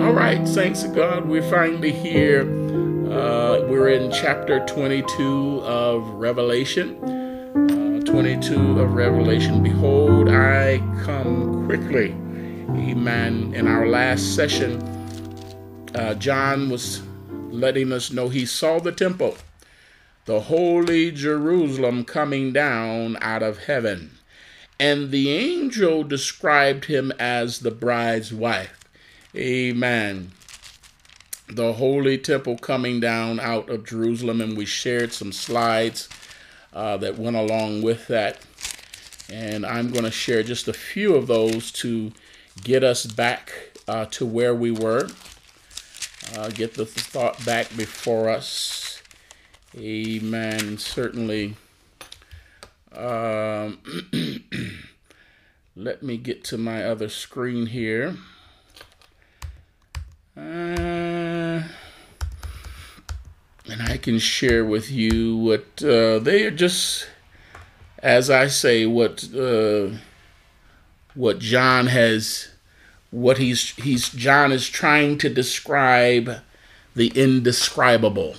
All right, saints of God, we're finally here. We're in chapter 22 of Revelation. Behold, I come quickly. Amen. In our last session, John was letting us know he saw the temple, the holy Jerusalem, coming down out of heaven. And the angel described him as the bride's wife. Amen. The holy temple coming down out of Jerusalem. And we shared some slides that went along with that. And I'm going to share just a few of those to get us back to where we were. Get the thought back before us. Amen. Certainly. Let me get to my other screen here. And I can share with you what they are, just as I say, what John has, what John is trying to describe the indescribable.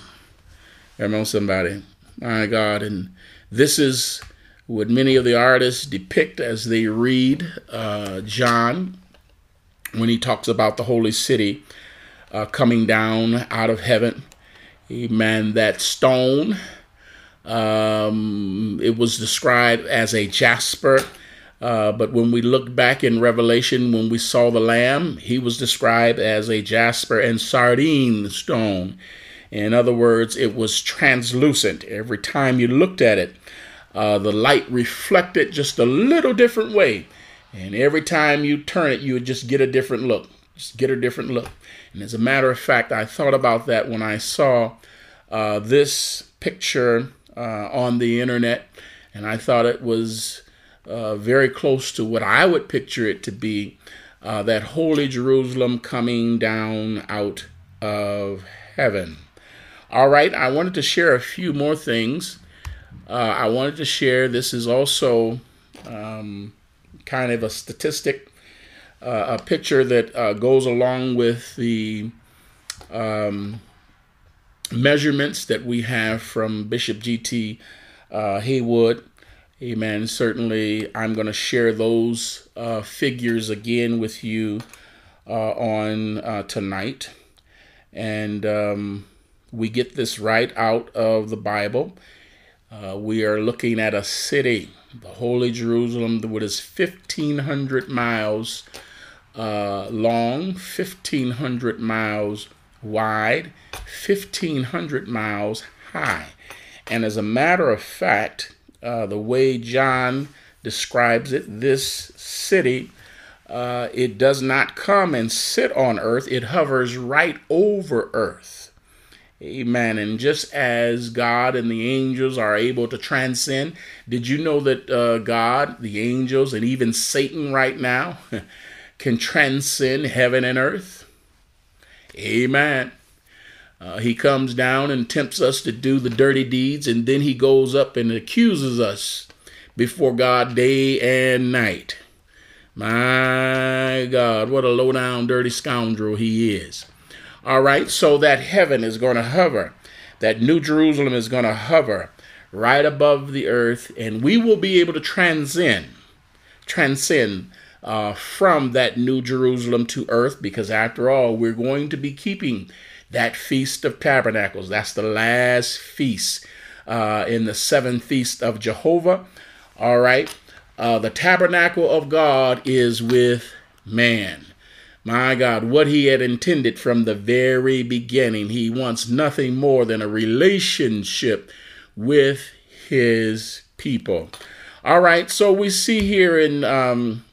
Remember somebody, my God, and this is what many of the artists depict as they read John when he talks about the holy city coming down out of heaven. Amen. That stone, it was described as a jasper, but when we look back in Revelation, when we saw the Lamb, he was described as a jasper and sardine stone. In other words, it was translucent. Every time you looked at it, the light reflected just a little different way. And every time you turn it, you would just get a different look. Just get a different look. And as a matter of fact, I thought about that when I saw this picture on the internet. And I thought it was very close to what I would picture it to be. That holy Jerusalem coming down out of heaven. All right, I wanted to share a few more things. I wanted to share, this is also kind of a statistic, a picture that goes along with the measurements that we have from Bishop G.T. Haywood. Amen. Certainly, I'm going to share those figures again with you on tonight. And we get this right out of the Bible. We are looking at a city, the Holy Jerusalem, that is 1,500 miles long, 1,500 miles wide, 1,500 miles high. And as a matter of fact, the way John describes it, this city, it does not come and sit on earth. It hovers right over earth. Amen. And just as God and the angels are able to transcend, did you know that God, the angels, and even Satan right now can transcend heaven and earth? Amen. He comes down and tempts us to do the dirty deeds, and then he goes up and accuses us before God day and night. My God, what a low-down, dirty scoundrel he is. All right, so that heaven is going to hover. That New Jerusalem is going to hover right above the earth, and we will be able to transcend from that New Jerusalem to earth, because after all, we're going to be keeping that Feast of Tabernacles. That's the last feast in the seventh feast of Jehovah. All right, the tabernacle of God is with man. My God, what he had intended from the very beginning. He wants nothing more than a relationship with his people. All right, so we see here in,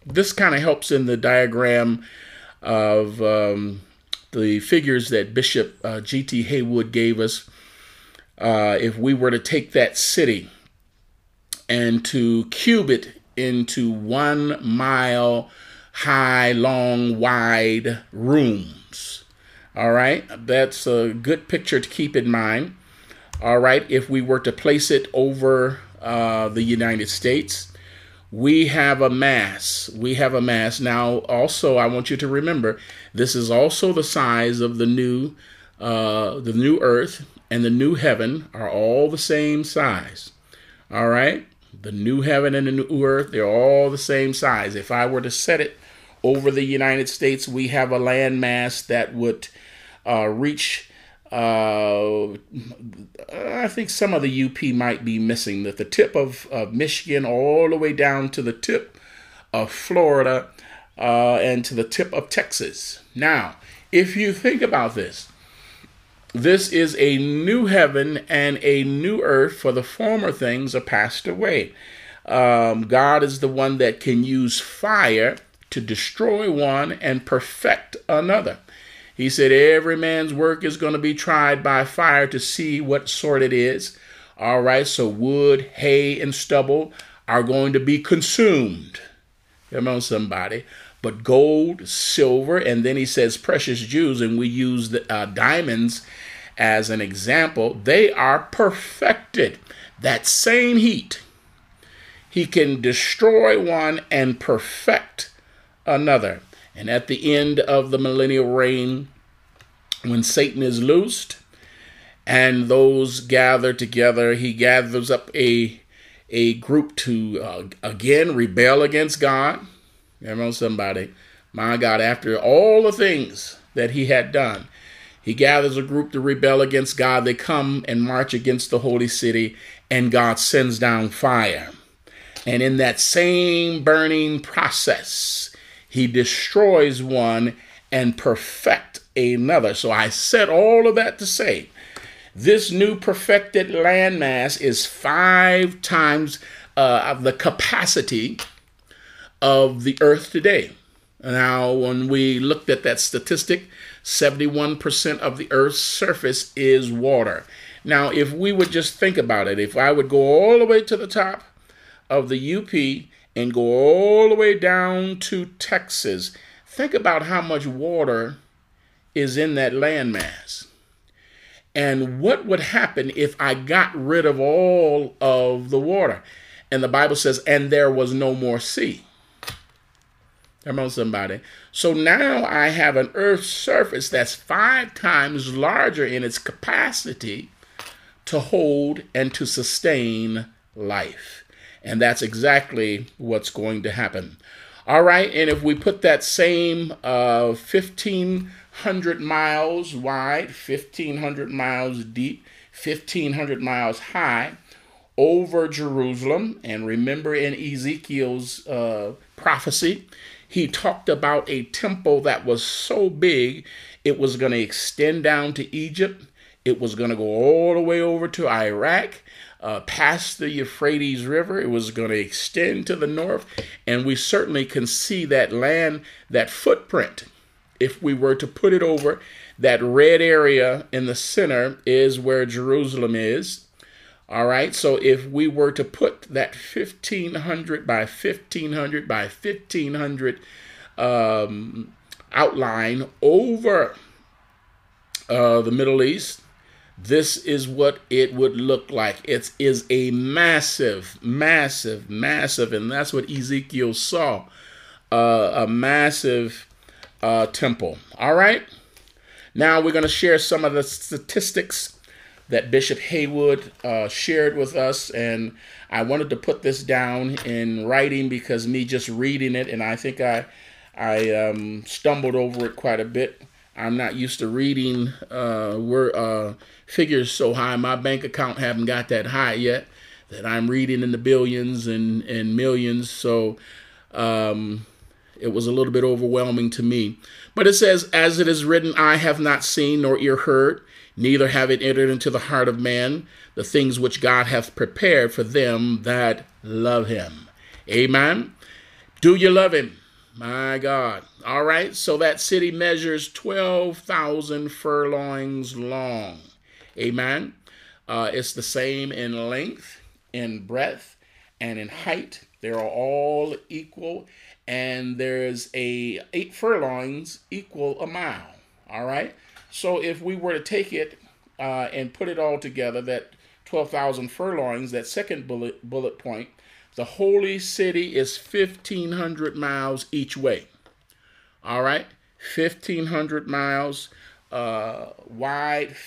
this kind of helps in the diagram of the figures that Bishop G.T. Haywood gave us. If we were to take that city and to cube it into 1 mile high, long, wide rooms. All right, that's a good picture to keep in mind. All right, if we were to place it over the United States, We have a mass. Now, also, I want you to remember, this is also the size of the new earth and the new heaven are all the same size. All right. The new heaven and the new earth, they're all the same size. If I were to set it over the United States, we have a land mass that would reach, I think some of the UP might be missing, that the tip of Michigan all the way down to the tip of Florida and to the tip of Texas. Now, if you think about this, this is a new heaven and a new earth, for the former things are passed away. God is the one that can use fire to destroy one and perfect another. He said every man's work is going to be tried by fire to see what sort it is. All right, so wood, hay, and stubble are going to be consumed. Come on, somebody. But gold, silver, and then he says precious jewels, and we use the diamonds as an example. They are perfected. That same heat, he can destroy one and perfect another. And at the end of the millennial reign, when Satan is loosed and those gather together, he gathers up a group to again rebel against God. Remember somebody, my God, after all the things that he had done, he gathers a group to rebel against God. They come and march against the holy city, and God sends down fire. And in that same burning process, he destroys one and perfect another. So I said all of that to say, this new perfected landmass is 5 times the capacity of the earth today. Now, when we looked at that statistic, 71% of the earth's surface is water. Now, if we would just think about it, if I would go all the way to the top of the UP and go all the way down to Texas, think about how much water is in that landmass. And what would happen if I got rid of all of the water? And the Bible says, and there was no more sea. Come on, somebody. So now I have an earth surface that's 5 times larger in its capacity to hold and to sustain life. And that's exactly what's going to happen. All right. And if we put that same 1,500 miles wide, 1,500 miles deep, 1,500 miles high over Jerusalem, and remember in Ezekiel's prophecy, he talked about a temple that was so big, it was going to extend down to Egypt. It was going to go all the way over to Iraq, past the Euphrates River. It was going to extend to the north. And we certainly can see that land, that footprint. If we were to put it over, that red area in the center is where Jerusalem is. All right, so if we were to put that 1,500 by 1,500 by 1,500 outline over the Middle East, this is what it would look like. It is a massive, massive, massive, and that's what Ezekiel saw, a massive temple. All right, now we're going to share some of the statistics that Bishop Haywood shared with us. And I wanted to put this down in writing because me just reading it, and I think I stumbled over it quite a bit. I'm not used to reading figures so high. My bank account haven't got that high yet, that I'm reading in the billions and millions. So it was a little bit overwhelming to me. But it says, as it is written, I have not seen nor ear heard, neither have it entered into the heart of man, the things which God hath prepared for them that love him. Amen. Do you love him? My God. All right. So that city measures 12,000 furlongs long. Amen. It's the same in length, in breadth, and in height. They are all equal. And there's 8 furlongs equal a mile. All right. So if we were to take it and put it all together, that 12,000 furlongs, that second bullet point, The holy city is 1,500 miles each way. All right, 1,500 miles wide,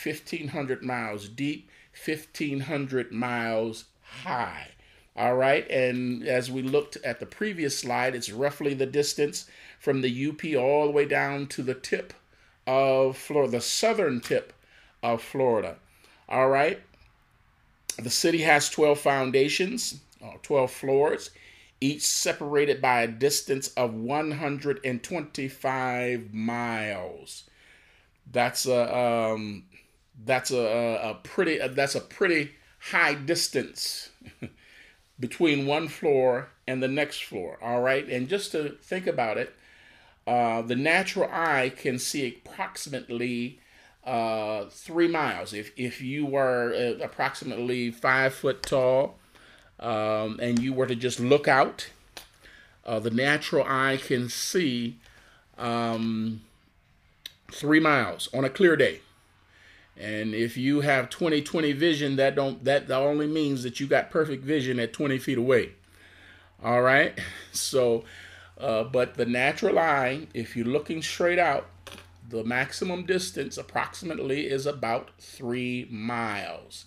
1,500 miles deep, 1,500 miles high. All right, and as we looked at the previous slide, it's roughly the distance from the UP all the way down to the tip of Florida, the southern tip of Florida. All right, the city has 12 foundations, 12 floors, each separated by a distance of 125 miles. That's a pretty high distance between one floor and the next floor. All right, and just to think about it, the natural eye can see approximately 3 miles. If you were approximately 5 foot tall and you were to just look out, the natural eye can see 3 miles on a clear day. And if you have 20/20 vision, that only means that you got perfect vision at 20 feet away. All right. So, but the natural eye, if you're looking straight out, the maximum distance approximately is about 3 miles.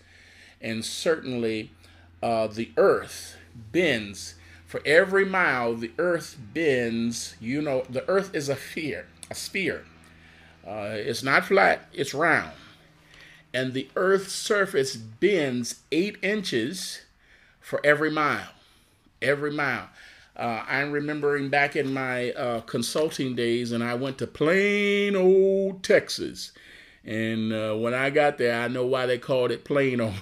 And certainly the earth bends. For every mile, the earth bends. You know, the earth is a sphere. It's not flat, it's round. And the earth's surface bends 8 inches for every mile, I'm remembering back in my consulting days, and I went to plain old Texas. And when I got there, I know why they called it plain old,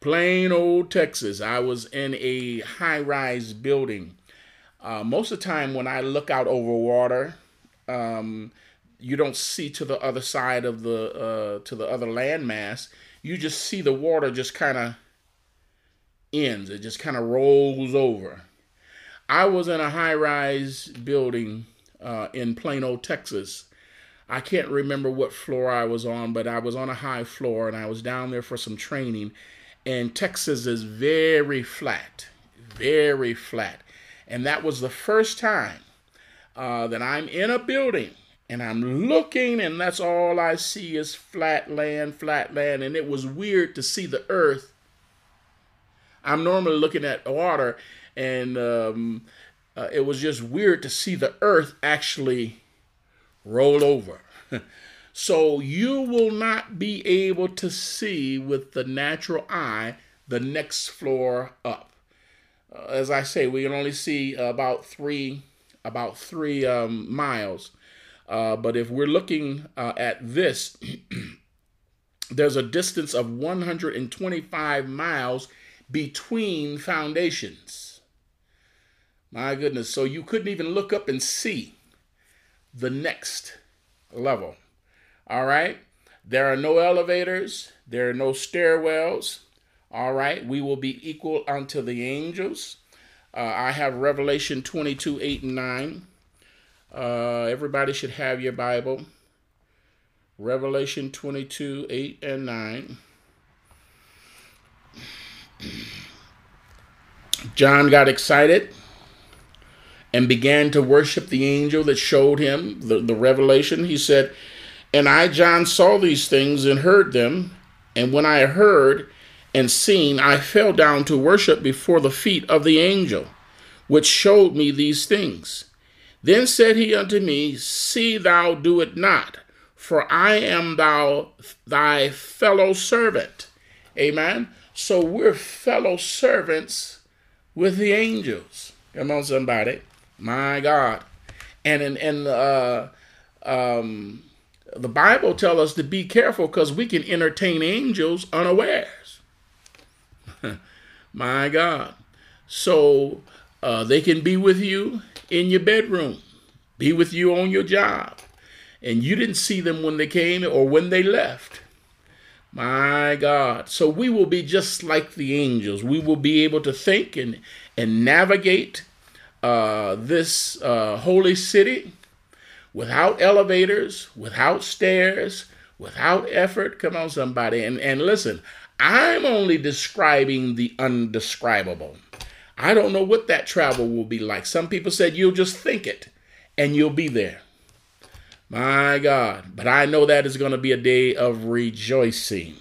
plain old Texas. I was in a high-rise building. Most of the time when I look out over water, you don't see to the other side of the to the other landmass. You just see the water just kind of ends. It just kind of rolls over. I was in a high-rise building in Plano, Texas. I can't remember what floor I was on, but I was on a high floor, and I was down there for some training. And Texas is very flat, very flat. And that was the first time that I'm in a building. And I'm looking, and that's all I see is flat land, and it was weird to see the earth. I'm normally looking at water, and it was just weird to see the earth actually roll over. So you will not be able to see with the natural eye the next floor up. As I say, we can only see about three miles. But if we're looking at this, there's a distance of 125 miles between foundations. My goodness. So you couldn't even look up and see the next level. All right. There are no elevators. There are no stairwells. All right. We will be equal unto the angels. I have Revelation 22:8-9. Everybody should have your Bible. Revelation 22:8-9. John got excited and began to worship the angel that showed him the revelation. He said, "And I, John, saw these things and heard them. And when I heard and seen, I fell down to worship before the feet of the angel, which showed me these things. Then said he unto me, See thou do it not, for I am thy fellow servant." Amen. So we're fellow servants with the angels. Come on, somebody. My God. And the Bible tells us to be careful because we can entertain angels unawares. My God. So they can be with you in your bedroom, be with you on your job, and you didn't see them when they came or when they left. My God. So we will be just like the angels. We will be able to think and navigate this holy city without elevators, without stairs, without effort. Come on, somebody. And listen, I'm only describing the undescribable. I don't know what that travel will be like. Some people said you'll just think it and you'll be there. My God. But I know that is going to be a day of rejoicing.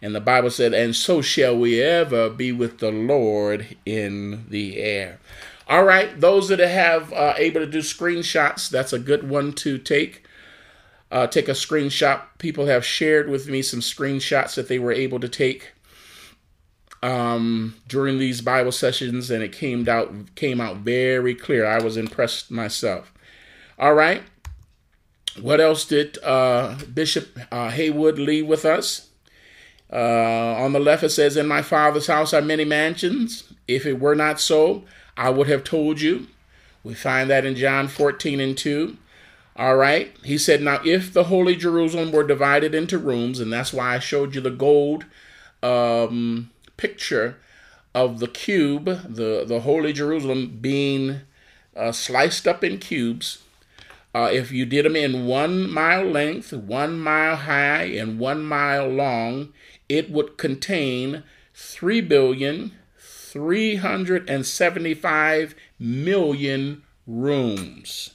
And the Bible said, and so shall we ever be with the Lord in the air. All right. Those that have able to do screenshots, that's a good one to take. Take a screenshot. People have shared with me some screenshots that they were able to take during these Bible sessions, and it came out very clear. I was impressed myself. All right. What else did Bishop Haywood leave with us? On the left, it says, in my Father's house are many mansions. If it were not so, I would have told you. We find that in John 14:2. All right. He said, now, if the holy Jerusalem were divided into rooms, and that's why I showed you the gold picture of the cube, the holy Jerusalem being sliced up in cubes. If you did them in 1 mile length, 1 mile high, and 1 mile long, it would contain 3,375,000,000 rooms.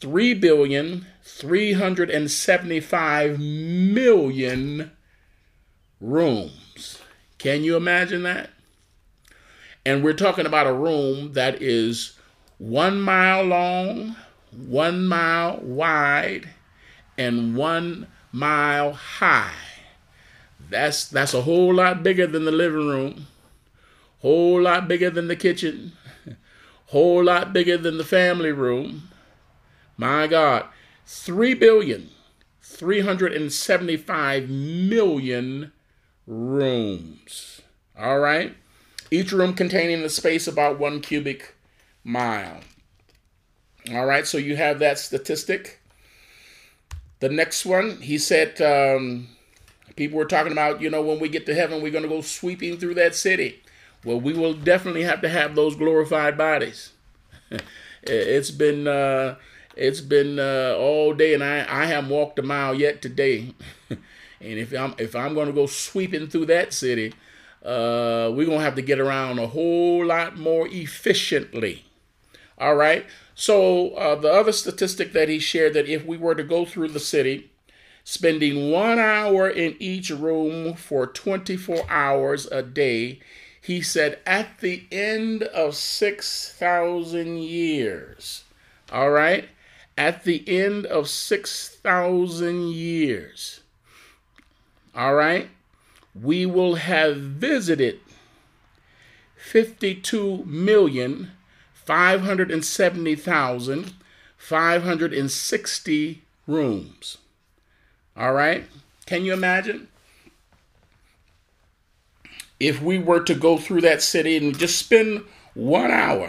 3,375,000,000 rooms. Can you imagine that? And we're talking about a room that is 1 mile long, 1 mile wide, and 1 mile high. That's a whole lot bigger than the living room, whole lot bigger than the kitchen, whole lot bigger than the family room. My God, 3,375,000,000 rooms. All right. Each room containing the space about 1 cubic mile. All right. So you have that statistic. The next one, he said, people were talking about, you know, when we get to heaven, we're going to go sweeping through that city. Well, we will definitely have to have those glorified bodies. It's been all day, and I haven't walked a mile yet today. And if I'm going to go sweeping through that city, we're going to have to get around a whole lot more efficiently. All right. So the other statistic that he shared, that if we were to go through the city, spending 1 hour in each room for 24 hours a day, he said at the end of 6,000 years, all right, at the end of 6,000 years, all right, we will have visited 52,570,560 rooms. All right. Can you imagine? If we were to go through that city and just spend 1 hour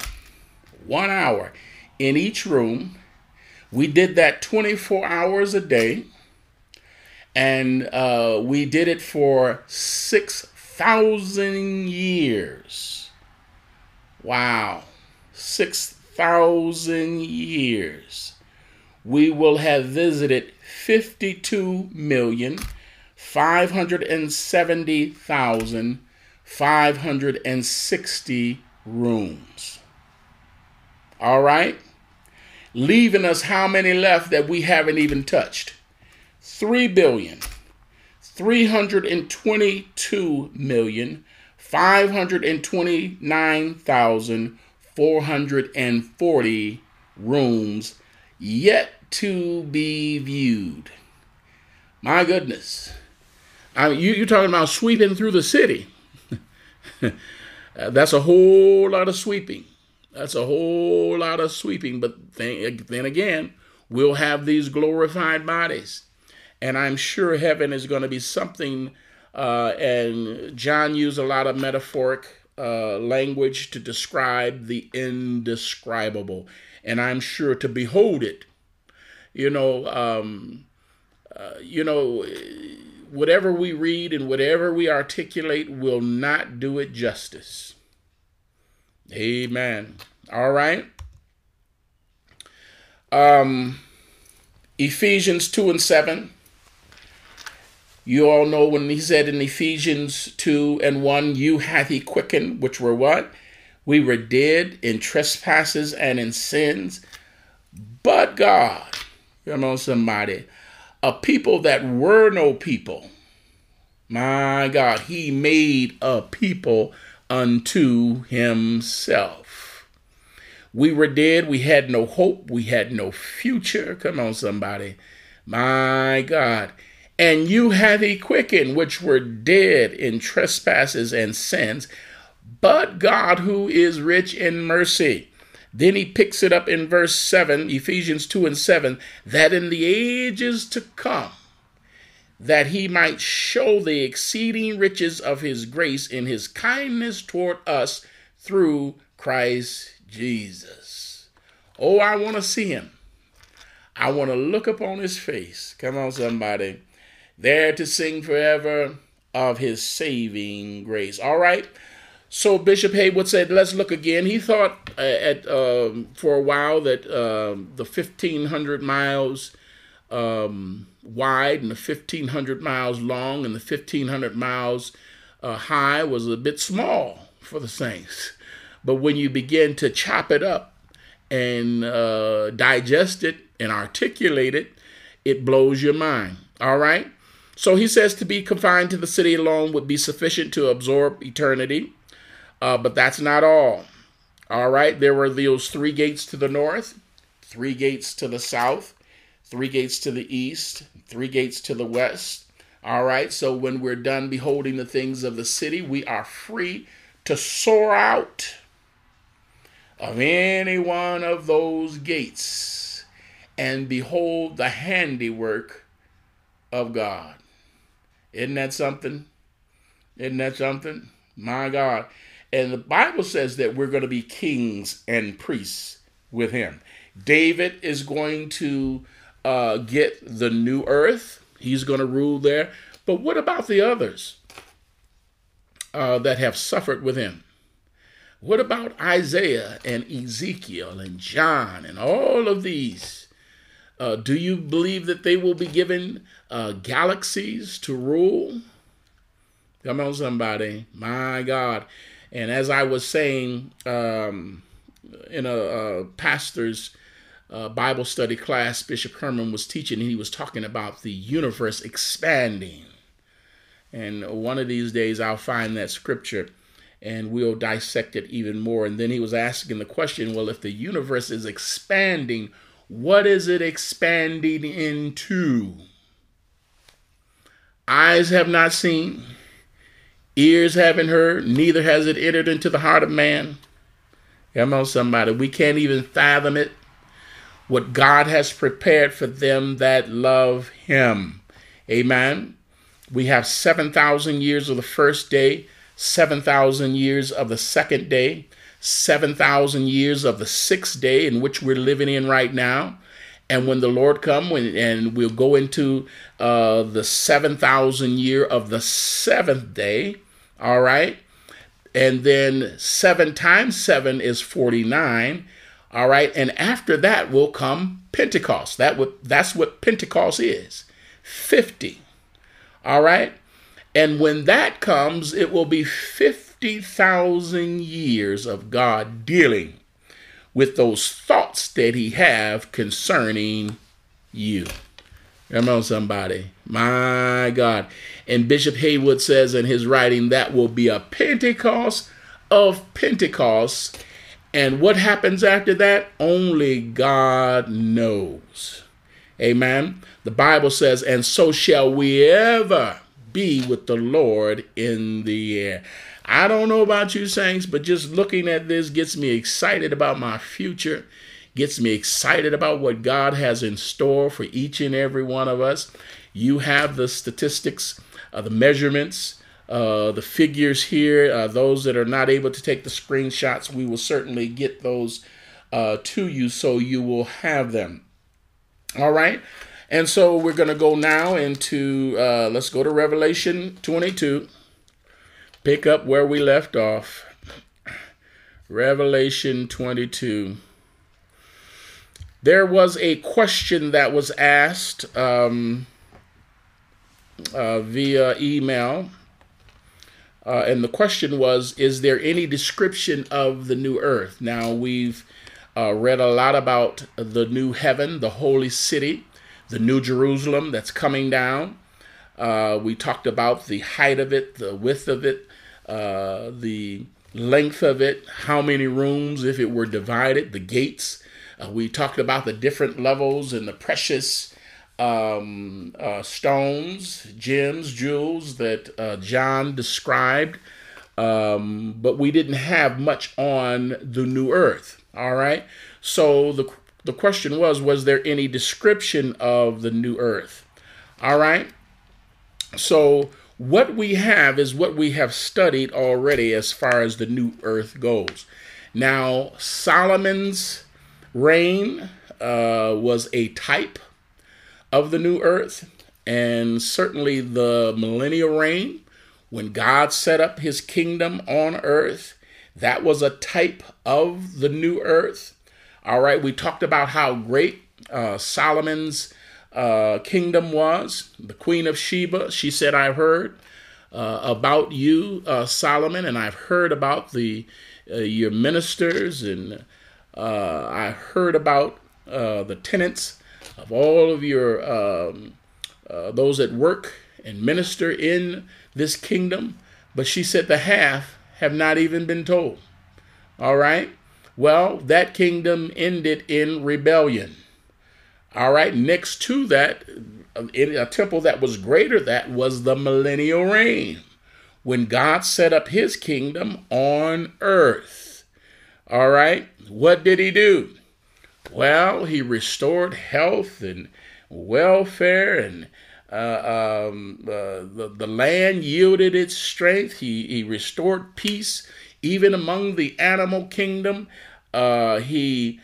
in each room, we did that 24 hours a day. And we did it for 6,000 years. Wow. 6,000 years. We will have visited 52,570,560 rooms. All right. Leaving us how many left that we haven't even touched? 3,322,529,440 rooms yet to be viewed. My goodness. I mean, you're talking about sweeping through the city. That's a whole lot of sweeping. That's a whole lot of sweeping. But then again, we'll have these glorified bodies. And I'm sure heaven is going to be something. And John used a lot of metaphoric language to describe the indescribable. And I'm sure to behold it, whatever we read and whatever we articulate will not do it justice. Amen. All right. Ephesians 2:7. You all know when he said in Ephesians 2:1, you hath he quickened, which were what? We were dead in trespasses and in sins, but God, come on somebody, a people that were no people. My God, he made a people unto himself. We were dead. We had no hope. We had no future. Come on, somebody. My God. And you have he quickened, which were dead in trespasses and sins, but God, who is rich in mercy. Then he picks it up in verse 7, Ephesians 2:7, that in the ages to come, that he might show the exceeding riches of his grace in his kindness toward us through Christ Jesus. Oh, I want to see him. I want to look upon his face. Come on, somebody. There to sing forever of his saving grace. All right. So Bishop Haywood said, let's look again. He thought for a while that the 1,500 miles wide and the 1,500 miles long and the 1,500 miles high was a bit small for the saints. But when you begin to chop it up and digest it and articulate it, it blows your mind. All right. So he says to be confined to the city alone would be sufficient to absorb eternity. But that's not all. All right. There were those 3 gates to the north, 3 gates to the south, 3 gates to the east, 3 gates to the west. All right. So when we're done beholding the things of the city, we are free to soar out of any one of those gates and behold the handiwork of God. Isn't that something? Isn't that something? My God. And the Bible says that we're going to be kings and priests with him. David is going to get the new earth. He's going to rule there. But what about the others that have suffered with him? What about Isaiah and Ezekiel and John and all of these? Do you believe that they will be given galaxies to rule? Come on, somebody. My God. And as I was saying in a pastor's Bible study class, Bishop Herman was teaching, and he was talking about the universe expanding. And one of these days I'll find that scripture and we'll dissect it even more. And then he was asking the question, well, if the universe is expanding, what is it expanding into? Eyes have not seen. Ears haven't heard, neither has it entered into the heart of man. Come on, somebody. We can't even fathom it. What God has prepared for them that love him. Amen. We have 7,000 years of the first day, 7,000 years of the second day, 7,000 years of the sixth day in which we're living in right now. And when the Lord comes, and we'll go into the 7,000 year of the seventh day. All right. And then 7 times 7 is 49. All right. And after that will come Pentecost. That's what Pentecost is. 50. All right. And when that comes, it will be 50,000 years of God dealing with those thoughts that he have concerning you. Come on, somebody. My God. And Bishop Haywood says in his writing, that will be a Pentecost of Pentecosts. And what happens after that? Only God knows. Amen. The Bible says, and so shall we ever be with the Lord in the air. I don't know about you saints, but just looking at this gets me excited about my future. Gets me excited about what God has in store for each and every one of us. You have the statistics, the measurements, the figures here. Those that are not able to take the screenshots, we will certainly get those to you so you will have them. All right. And so we're going to go now into, let's go to Revelation 22. Pick up where we left off. Revelation 22. There was a question that was asked via email And the question was, is there any description of the new earth? Now, we've read a lot about the new heaven, the holy city, the new Jerusalem that's coming down. We talked about the height of it, the width of it, the length of it, how many rooms if it were divided, the gates. We talked about the different levels and the precious stones, gems, jewels that John described. But we didn't have much on the new earth. All right. So the question was there any description of the new earth? All right. So what we have is what we have studied already as far as the new earth goes. Now, Solomon's reign was a type of the new earth, and certainly the millennial reign, when God set up his kingdom on earth, that was a type of the new earth. All right, we talked about how great Solomon's kingdom was. The Queen of Sheba, she said, I've heard about you, Solomon, and I've heard about your ministers, and I heard about the tenants of all of your those that work and minister in this kingdom. But she said the half have not even been told. All right. Well, that kingdom ended in rebellion. All right, next to that, in a temple that was greater, that was the millennial reign, when God set up his kingdom on earth. All right, what did he do? Well, he restored health and welfare, and the land yielded its strength. He restored peace, even among the animal kingdom. He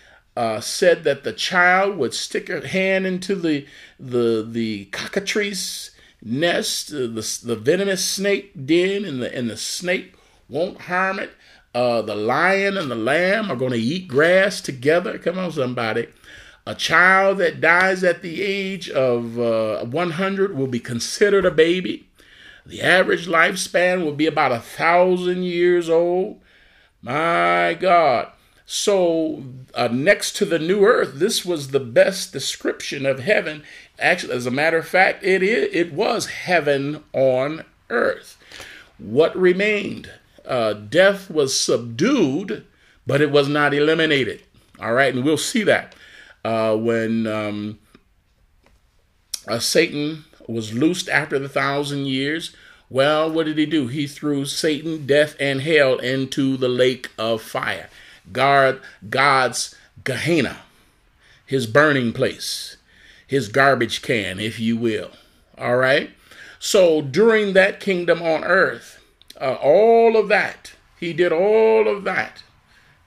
said that the child would stick her hand into the cockatrice nest, the venomous snake den, and the snake won't harm it. The lion and the lamb are going to eat grass together. Come on, somebody. A child that dies at the age of 100 will be considered a baby. The average lifespan will be about 1,000 years old. My God. So next to the new earth, this was the best description of heaven. Actually, as a matter of fact, it was heaven on earth. What remained? Death was subdued, but it was not eliminated. All right, and we'll see that when Satan was loosed after the 1,000 years. Well, what did he do? He threw Satan, death, and hell into the lake of fire. God's Gehenna, his burning place, his garbage can, if you will. All right. So during that kingdom on earth, all of that, he did all of that.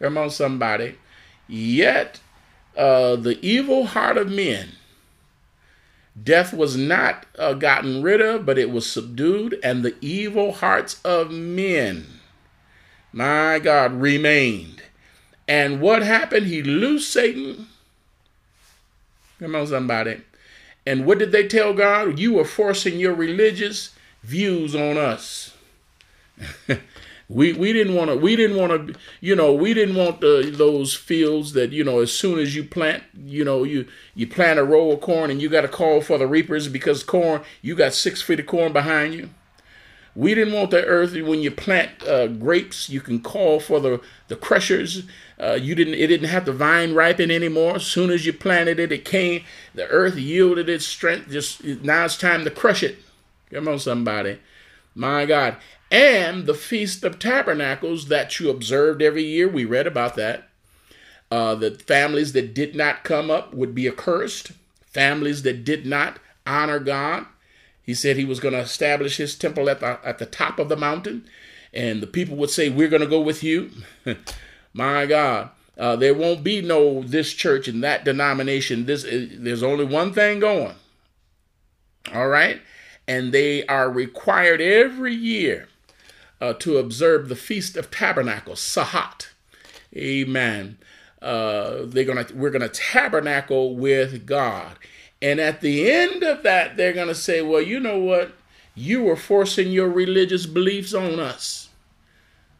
Come on, somebody. Yet the evil heart of men, death was not gotten rid of, but it was subdued. And the evil hearts of men, my God, remained. And what happened? He loosed Satan. Come on, somebody. And what did they tell God? You were forcing your religious views on us. we didn't want to, we didn't want those fields that, as soon as you plant, you plant a row of corn and you got to call for the reapers because corn, you got 6 feet of corn behind you. We didn't want the earth. When you plant grapes, you can call for the crushers. It didn't have to vine ripen anymore. As soon as you planted it, it came. The earth yielded its strength. Just now, it's time to crush it. Come on, somebody. My God. And the Feast of Tabernacles that you observed every year, we read about that. The families that did not come up would be accursed. Families that did not honor God. He said he was going to establish his temple at the top of the mountain, and the people would say, we're going to go with you. My God, there won't be no this church and that denomination. There's only one thing going. All right. And they are required every year to observe the Feast of Tabernacles, Sahat. Amen. We're going to tabernacle with God. And at the end of that, they're going to say, well, you know what? You were forcing your religious beliefs on us.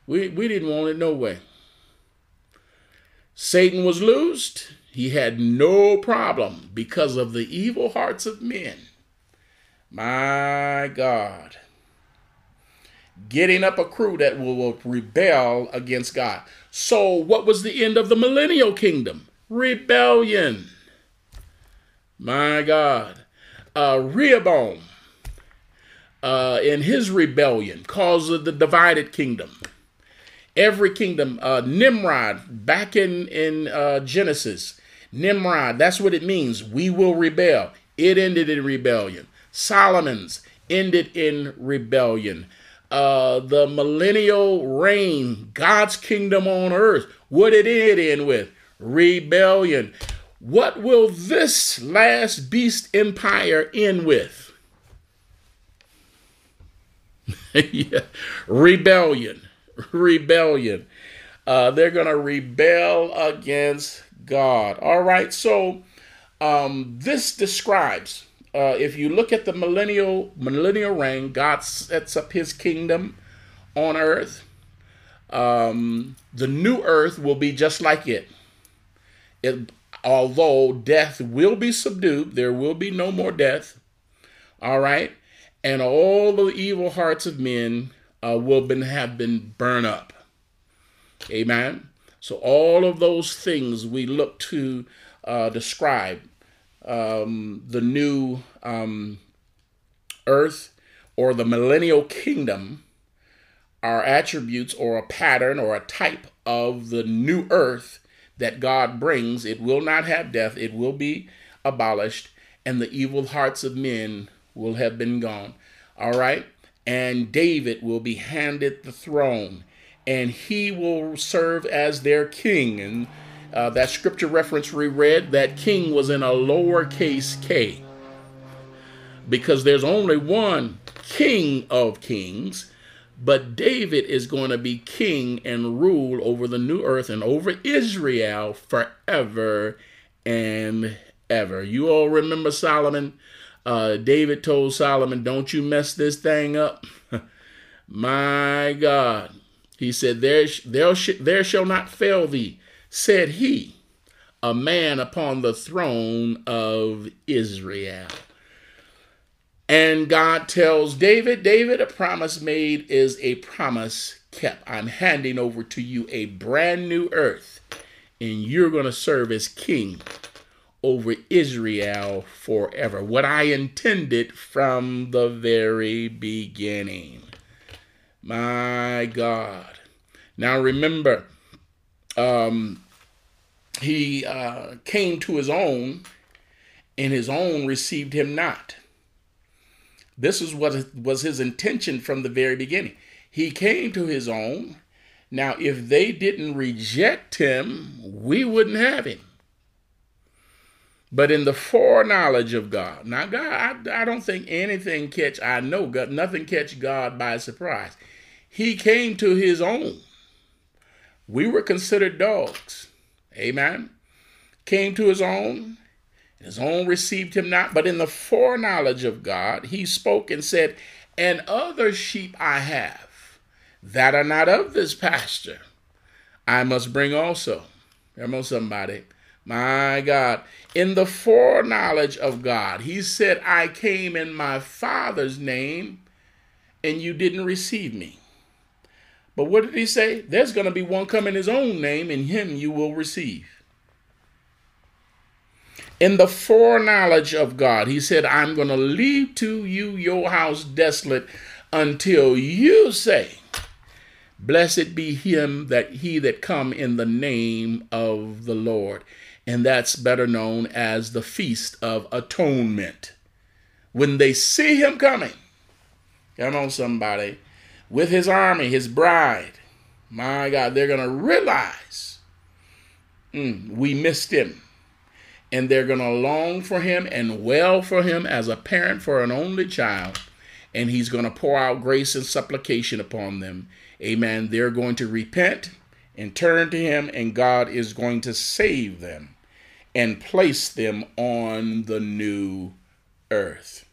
We didn't want it no way. Satan was loosed. He had no problem because of the evil hearts of men. My God. Getting up a crew that will rebel against God. So what was the end of the millennial kingdom? Rebellion. My God. Rehoboam in his rebellion caused the divided kingdom. Every kingdom, Nimrod, back in Genesis, Nimrod, that's what it means. We will rebel. It ended in rebellion. Solomon's ended in rebellion. The millennial reign, God's kingdom on earth, what did it end with? Rebellion. What will this last beast empire end with? Yeah. Rebellion. Rebellion. They're going to rebel against God. All right. So this describes, if you look at the millennial reign, God sets up his kingdom on earth. The new earth will be just like it. Although death will be subdued, there will be no more death. All right. And all the evil hearts of men have been burned up. Amen. So all of those things we look to describe the new earth or the millennial kingdom are attributes or a pattern or a type of the new earth that God brings. It will not have death. It will be abolished, and the evil hearts of men will have been gone. All right. And David will be handed the throne, and he will serve as their king. And that scripture reference we read, that king was in a lowercase k, because there's only one King of Kings, but David is going to be king and rule over the new earth and over Israel forever and ever. You all remember Solomon? David told Solomon, don't you mess this thing up. My God. He said, there shall not fail thee, said he, a man upon the throne of Israel. And God tells David, David, a promise made is a promise kept. I'm handing over to you a brand new earth, and you're going to serve as king over Israel forever. What I intended from the very beginning. My God. Now remember, he came to his own, and his own received him not. This is what was his intention from the very beginning. He came to his own. Now, if they didn't reject him, we wouldn't have him. But in the foreknowledge of God. Now, God, I don't think anything catch, I know God, nothing catch God by surprise. He came to his own. We were considered dogs. Amen. Came to his own. His own received him not. But in the foreknowledge of God, he spoke and said, and other sheep I have that are not of this pasture, I must bring also. Come on, somebody. My God, in the foreknowledge of God, he said, I came in my Father's name, and you didn't receive me. But what did he say? There's going to be one come in his own name, and him you will receive. In the foreknowledge of God, he said, I'm going to leave to you your house desolate until you say, blessed be him that he that come in the name of the Lord. And that's better known as the Feast of Atonement. When they see him coming, come on somebody, with his army, his bride, my God, they're going to realize we missed him. And they're going to long for him and well for him as a parent for an only child. And he's going to pour out grace and supplication upon them. Amen. They're going to repent and turn to him, and God is going to save them and place them on the new earth.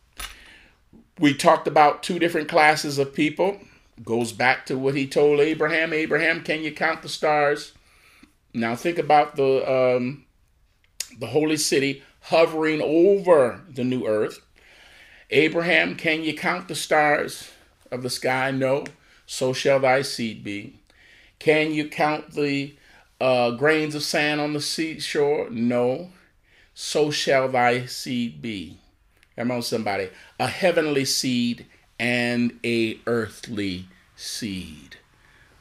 We talked about two different classes of people. Goes back to what he told Abraham. Abraham, can you count the stars? Now think about the holy city hovering over the new earth. Abraham, can you count the stars of the sky? No, so shall thy seed be. Can you count the grains of sand on the seashore? No, so shall thy seed be. Come on, somebody. A heavenly seed and a earthly seed.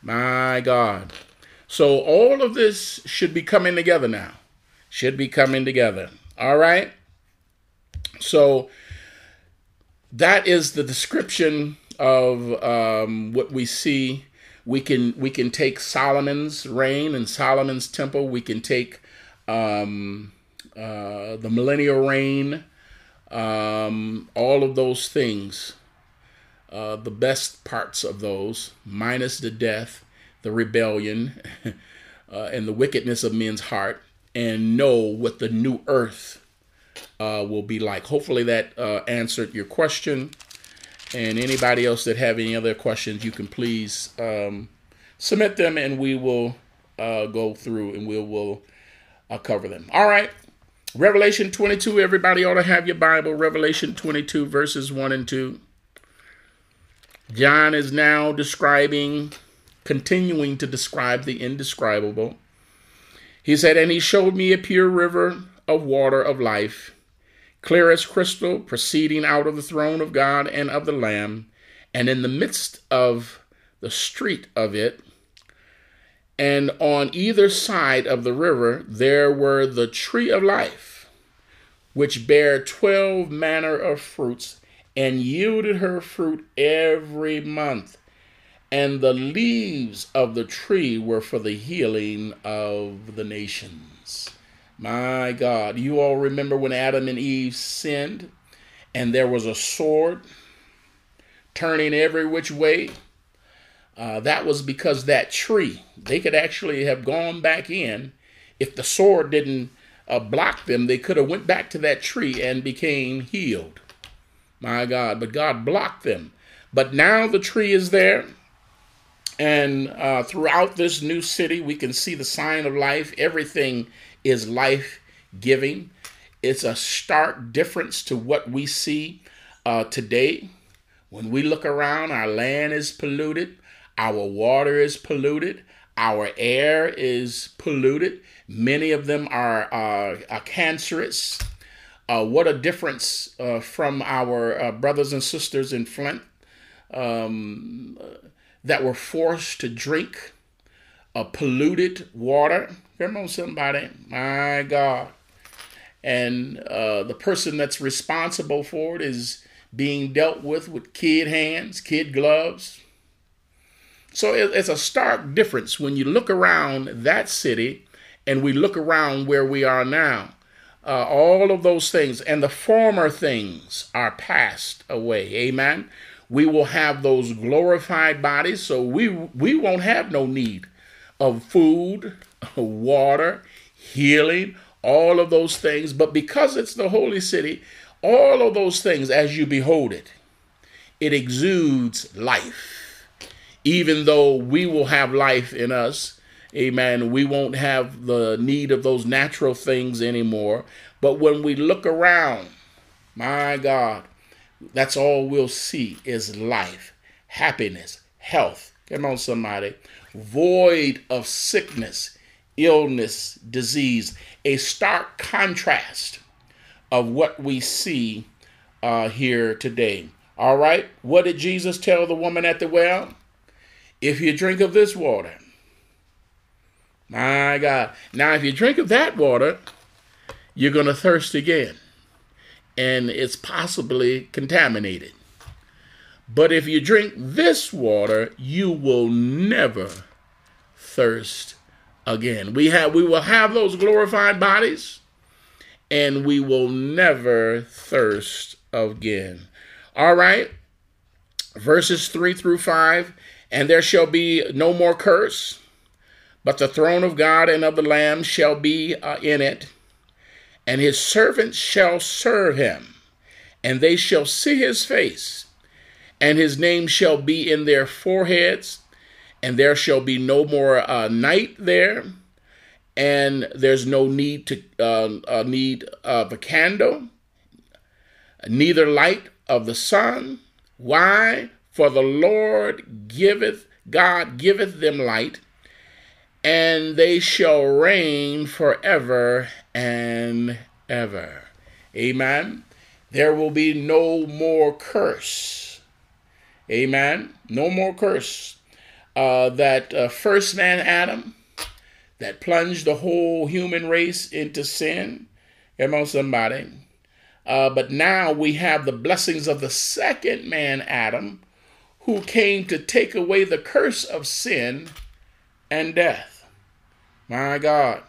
My God. So all of this should be coming together now. Should be coming together. All right? So that is the description of what we see. We can take Solomon's reign and Solomon's temple. We can take the millennial reign. All of those things, the best parts of those, minus the death, the rebellion, and the wickedness of men's heart, and know what the new earth will be like. Hopefully that answered your question. And anybody else that have any other questions, you can please submit them, and we will go through and we'll cover them. All right. Revelation 22, everybody ought to have your Bible. Revelation 22, verses 1 and 2. John is now continuing to describe the indescribable. He said, "And he showed me a pure river of water of life, clear as crystal, proceeding out of the throne of God and of the Lamb. And in the midst of the street of it, and on either side of the river, there were the tree of life, which bare 12 manner of fruits, and yielded her fruit every month. And the leaves of the tree were for the healing of the nations." My God, you all remember when Adam and Eve sinned, and there was a sword turning every which way. That was because that tree, they could actually have gone back in. If the sword didn't block them, they could have went back to that tree and became healed. My God, but God blocked them. But now the tree is there. And throughout this new city, we can see the sign of life. Everything is life-giving. It's a stark difference to what we see today. When we look around, our land is polluted. Our water is polluted. Our air is polluted. Many of them are cancerous. What a difference from our brothers and sisters in Flint that were forced to drink polluted water. Come on, somebody. My God. And the person that's responsible for it is being dealt with kid hands, kid gloves. So it's a stark difference when you look around that city and we look around where we are now. All of those things and the former things are passed away. Amen. We will have those glorified bodies. So we won't have no need of food, water, healing, all of those things. But because it's the holy city, all of those things, as you behold it, it exudes life. Even though we will have life in us, amen, we won't have the need of those natural things anymore. But when we look around, my God, that's all we'll see is life, happiness, health. Come on, somebody. Void of sickness, illness, disease. A stark contrast of what we see here today. All right. What did Jesus tell the woman at the well? If you drink of this water, my God. Now, if you drink of that water, you're going to thirst again. And it's possibly contaminated. But if you drink this water, you will never thirst again. We will have those glorified bodies, and we will never thirst again. All right. Verses 3 through 5. "And there shall be no more curse, but the throne of God and of the Lamb shall be in it, and his servants shall serve him, and they shall see his face, and his name shall be in their foreheads, and there shall be no more night there, and there's no need to need of a candle, neither light of the sun. Why? For the Lord giveth, God giveth them light, and they shall reign forever and ever. Amen. There will be no more curse. Amen. No more curse. That first man, Adam, that plunged the whole human race into sin. Come on, somebody. But now we have the blessings of the second man, Adam, who came to take away the curse of sin and death. My God.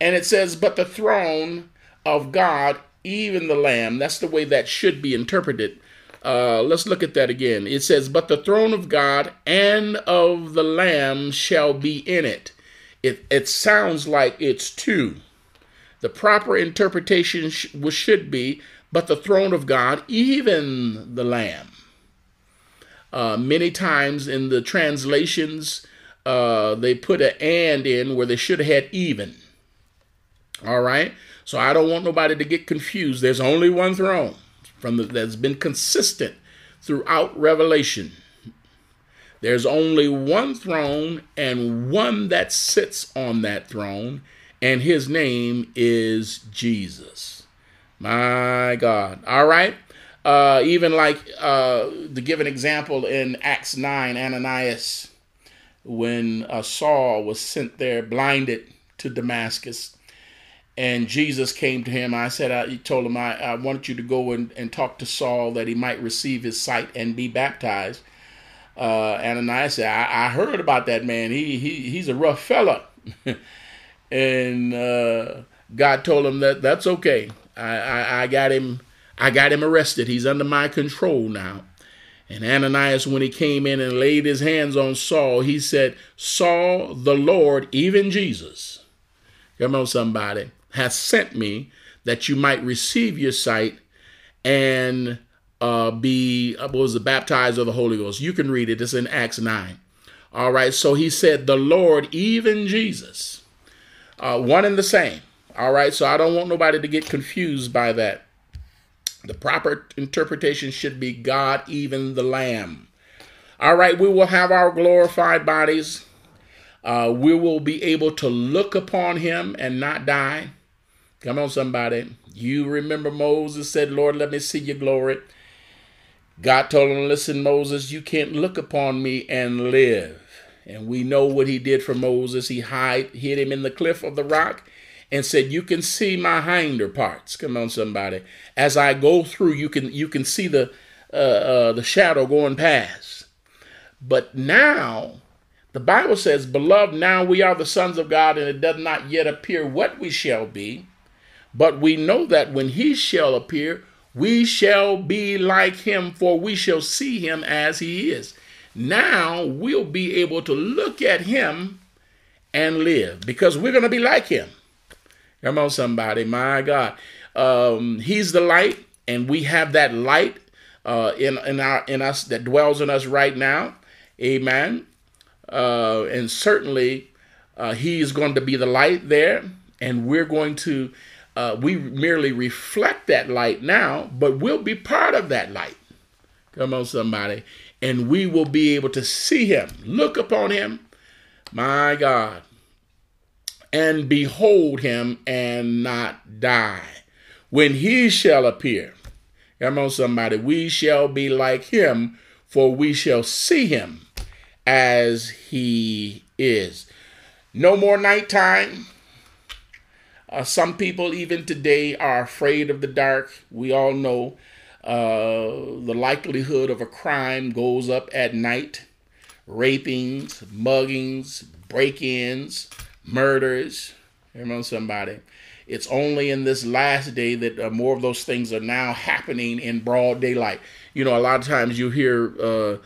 And it says, but the throne of God, even the Lamb. That's the way that should be interpreted. Let's look at that again. It says, but the throne of God and of the Lamb shall be in it. It sounds like it's two. The proper interpretation should be, but the throne of God, even the Lamb. Many times in the translations, they put an and in where they should have had even. All right? So I don't want nobody to get confused. There's only one throne that's been consistent throughout Revelation. There's only one throne and one that sits on that throne, and his name is Jesus. My God. All right. Even like to give an example in Acts 9, Ananias, when Saul was sent there blinded to Damascus, and Jesus came to him. He told him, I want you to go and talk to Saul that he might receive his sight and be baptized. Ananias said, I heard about that man. He's a rough fella. And God told him that's okay. I got him arrested. He's under my control now. And Ananias, when he came in and laid his hands on Saul, he said, Saul, the Lord, even Jesus. Come on, somebody. Has sent me that you might receive your sight and be baptized of the Holy Ghost. You can read it. It's in Acts 9. All right. So he said, the Lord, even Jesus. One and the same. All right. So I don't want nobody to get confused by that. The proper interpretation should be God, even the Lamb. All right. We will have our glorified bodies. We will be able to look upon him and not die. Come on, somebody. You remember Moses said, Lord, let me see your glory. God told him, listen, Moses, you can't look upon me and live. And we know what he did for Moses. He hid him in the cliff of the rock and said, you can see my hinder parts. Come on, somebody. As I go through, you can see the shadow going past. But now, the Bible says, beloved, now we are the sons of God, and it does not yet appear what we shall be. But we know that when he shall appear, we shall be like him, for we shall see him as he is. Now we'll be able to look at him and live, because we're going to be like him. Come on, somebody. My God. He's the light, and we have that light in us that dwells in us right now. Amen. And certainly he is going to be the light there, and we're going to, we merely reflect that light now, but we'll be part of that light. Come on, somebody. And we will be able to see him, look upon him, my God, and behold him and not die. When he shall appear, come on, somebody, we shall be like him, for we shall see him as he is. No more nighttime. Some people even today are afraid of the dark. We all know the likelihood of a crime goes up at night. Rapings, muggings, break-ins, murders. Remember somebody. It's only in this last day that more of those things are now happening in broad daylight. You know, a lot of times you hear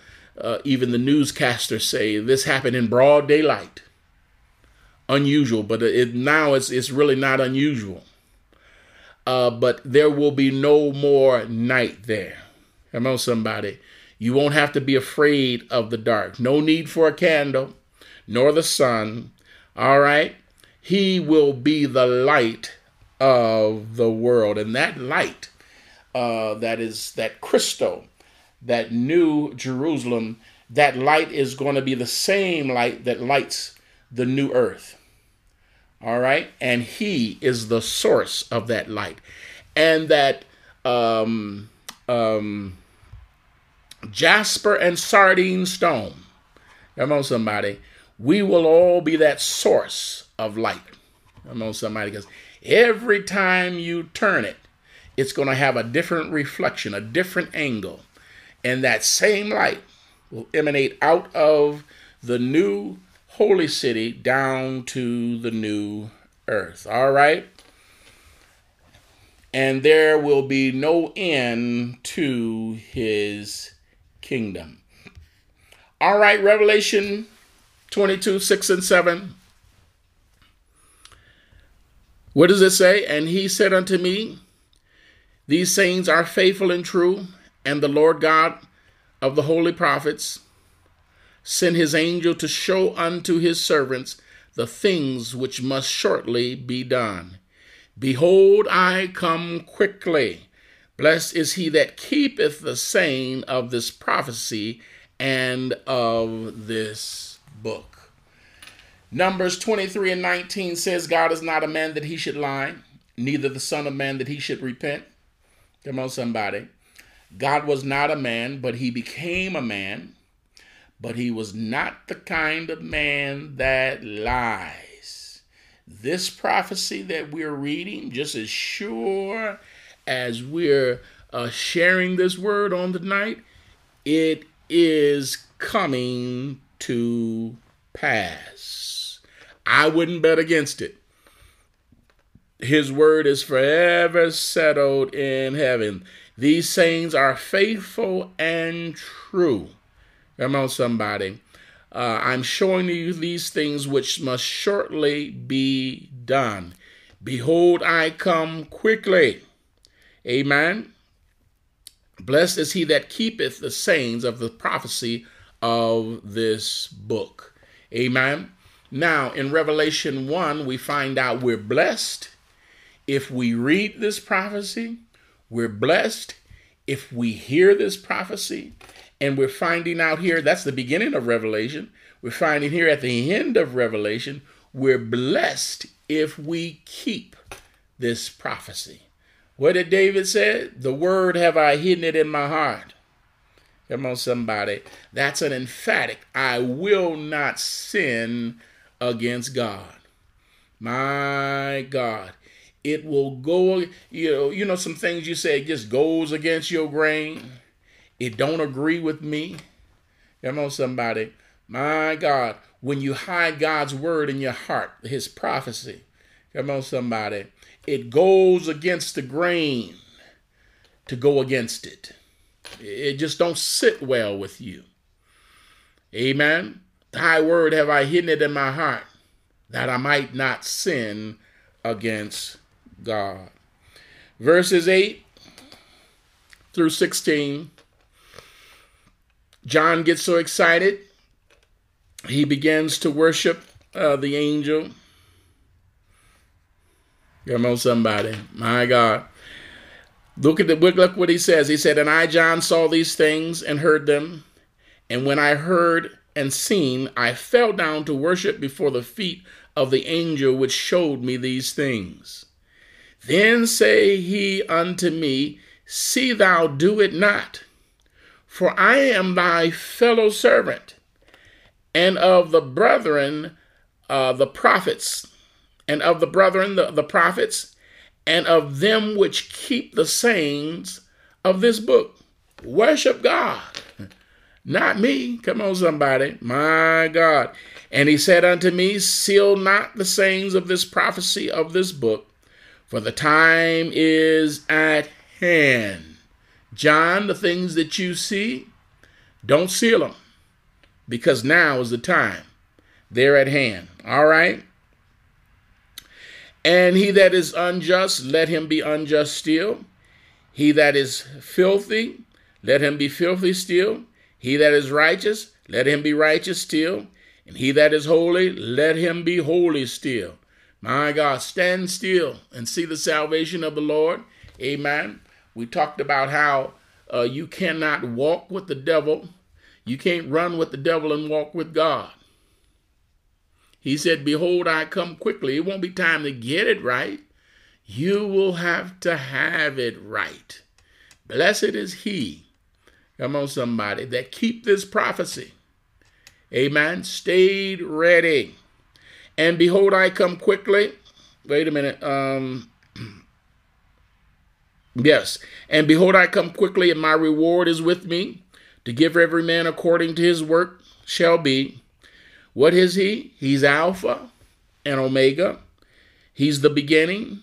even the newscasters say this happened in broad daylight. Unusual, but now it's really not unusual. But there will be no more night there. Come on, somebody. You won't have to be afraid of the dark. No need for a candle, nor the sun. All right? He will be the light of the world. And that light, that is that Christo, that new Jerusalem, that light is going to be the same light that lights the new earth. All right? And he is the source of that light. And that jasper and sardine stone, come on somebody, we will all be that source of light. Come on somebody, because every time you turn it, it's going to have a different reflection, a different angle. And that same light will emanate out of the new holy city down to the new earth. All right? And there will be no end to his kingdom. All right, Revelation 22:6-7. What does it say? And he said unto me, these sayings are faithful and true, and the Lord God of the holy prophets sent his angel to show unto his servants the things which must shortly be done. Behold, I come quickly. Blessed is he that keepeth the saying of this prophecy and of this book. Numbers 23:19 says, God is not a man that he should lie, neither the son of man that he should repent. Come on, somebody. God was not a man, but he became a man. But he was not the kind of man that lies. This prophecy that we're reading, just as sure as we're sharing this word on the night, it is coming to pass. I wouldn't bet against it. His word is forever settled in heaven. These sayings are faithful and true. Come on, somebody. I'm showing you these things which must shortly be done. Behold, I come quickly. Amen. Blessed is he that keepeth the sayings of the prophecy of this book. Amen. Now, in Revelation 1, we find out we're blessed if we read this prophecy. We're blessed if we hear this prophecy. And we're finding out here, that's the beginning of Revelation. We're finding here at the end of Revelation, we're blessed if we keep this prophecy. What did David say? The word have I hidden it in my heart. Come on, somebody. That's an emphatic. I will not sin against God. My God. It will go, you know, some things you say, it just goes against your grain. It don't agree with me. Come on, somebody. My God, when you hide God's word in your heart, his prophecy, come on, somebody, it goes against the grain to go against it. It just don't sit well with you. Amen. Thy word have I hidden it in my heart, that I might not sin against God. Verses 8-16. John gets so excited, he begins to worship the angel. Come on, somebody. My God. Look what he says. He said, and I, John, saw these things and heard them. And when I heard and seen, I fell down to worship before the feet of the angel which showed me these things. Then say he unto me, see thou do it not. For I am thy fellow servant, and of the brethren, the prophets, and of them which keep the sayings of this book. Worship God, not me. Come on, somebody. My God. And he said unto me, seal not the sayings of this prophecy of this book, for the time is at hand. John, the things that you see, don't seal them, because now is the time. They're at hand. All right? And he that is unjust, let him be unjust still. He that is filthy, let him be filthy still. He that is righteous, let him be righteous still. And he that is holy, let him be holy still. My God, stand still and see the salvation of the Lord. Amen. We talked about how you cannot walk with the devil. You can't run with the devil and walk with God. He said, behold, I come quickly. It won't be time to get it right. You will have to have it right. Blessed is he, come on somebody, that keep this prophecy. Amen. Stayed ready. And behold, I come quickly. Wait a minute. Yes. And behold, I come quickly, and my reward is with me, to give every man according to his work shall be. What is he? He's Alpha and Omega. He's the beginning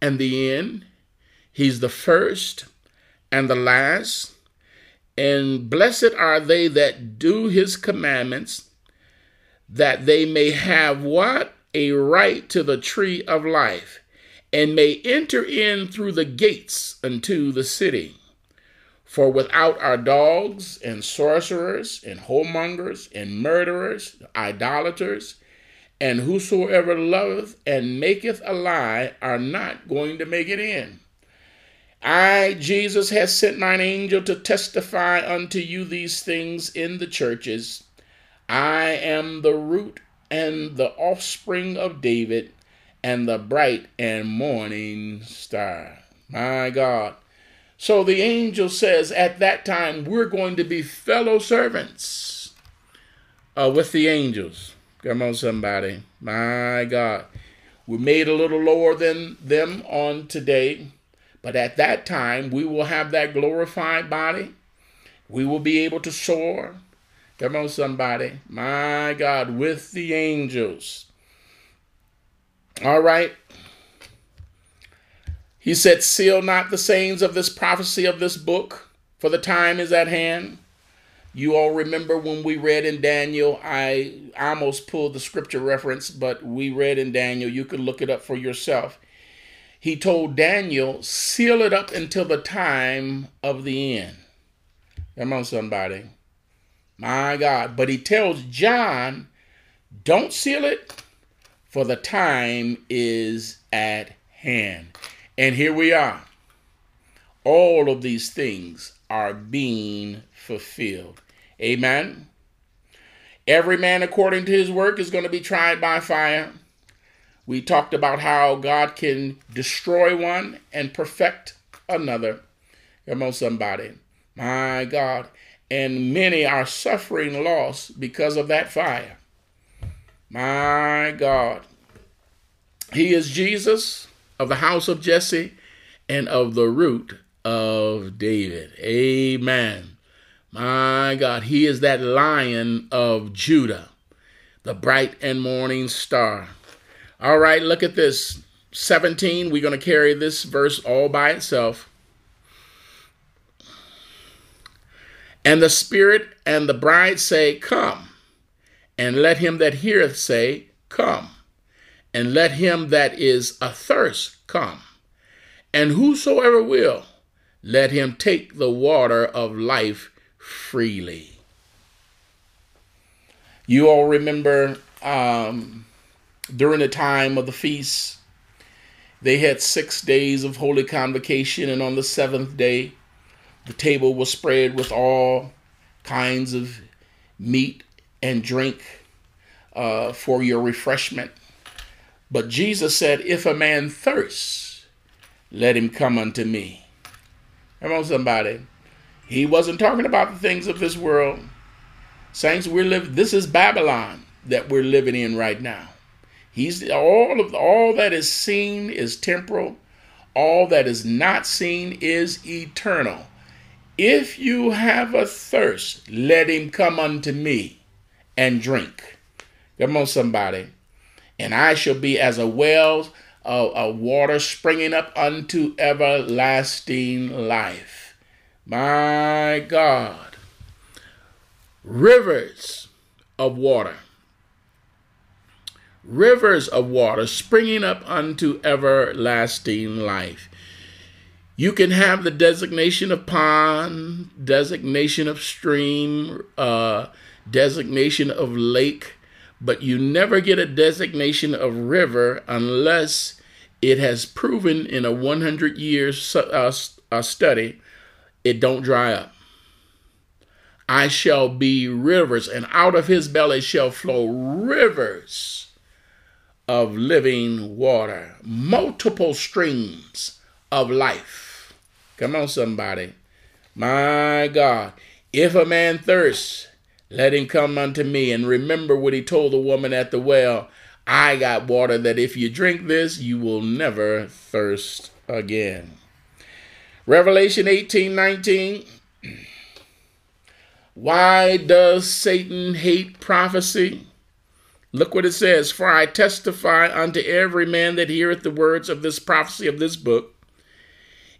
and the end. He's the first and the last. And blessed are they that do his commandments, that they may have what? A right to the tree of life, and may enter in through the gates unto the city. For without are dogs, and sorcerers, and whoremongers, and murderers, idolaters, and whosoever loveth and maketh a lie are not going to make it in. I, Jesus, has sent mine angel to testify unto you these things in the churches. I am the root and the offspring of David, and the bright and morning star. My God. So the angel says at that time, we're going to be fellow servants with the angels. Come on, somebody. My God. We're made a little lower than them on today. But at that time, we will have that glorified body. We will be able to soar. Come on, somebody. My God, with the angels. All right. He said, seal not the sayings of this prophecy of this book, for the time is at hand. You all remember when we read in Daniel, I almost pulled the scripture reference, but we read in Daniel. You can look it up for yourself. He told Daniel, seal it up until the time of the end. Come on, somebody. My God. But he tells John, don't seal it, for the time is at hand. And here we are. All of these things are being fulfilled. Amen. Every man according to his work is going to be tried by fire. We talked about how God can destroy one and perfect another. Come on, somebody. My God. And many are suffering loss because of that fire. My God. He is Jesus of the house of Jesse and of the root of David. Amen. My God. He is that Lion of Judah, the bright and morning star. All right, look at this. 17, we're going to carry this verse all by itself. And the Spirit and the bride say, come. And let him that heareth say, come. And let him that is athirst come. And whosoever will, let him take the water of life freely. You all remember... during the time of the feast, they had 6 days of holy convocation, and on the seventh day, the table was spread with all kinds of meat and drink for your refreshment. But Jesus said, if a man thirsts, let him come unto me. Come on, somebody. He wasn't talking about the things of this world. Saints, this is Babylon that we're living in right now. All that is seen is temporal. All that is not seen is eternal. If you have a thirst, let him come unto me and drink. Come on, somebody. And I shall be as a well of water springing up unto everlasting life. My God. Rivers of water. Rivers of water springing up unto everlasting life. You can have the designation of pond, designation of stream, designation of lake, but you never get a designation of river unless it has proven in a 100-year study it don't dry up. I shall be rivers, and out of his belly shall flow rivers of living water, multiple streams of life. Come on, somebody. My God. If a man thirsts, let him come unto me. And remember what he told the woman at the well, I got water that if you drink this, you will never thirst again. Revelation 18:19. Why does Satan hate prophecy? Look what it says. For I testify unto every man that heareth the words of this prophecy of this book.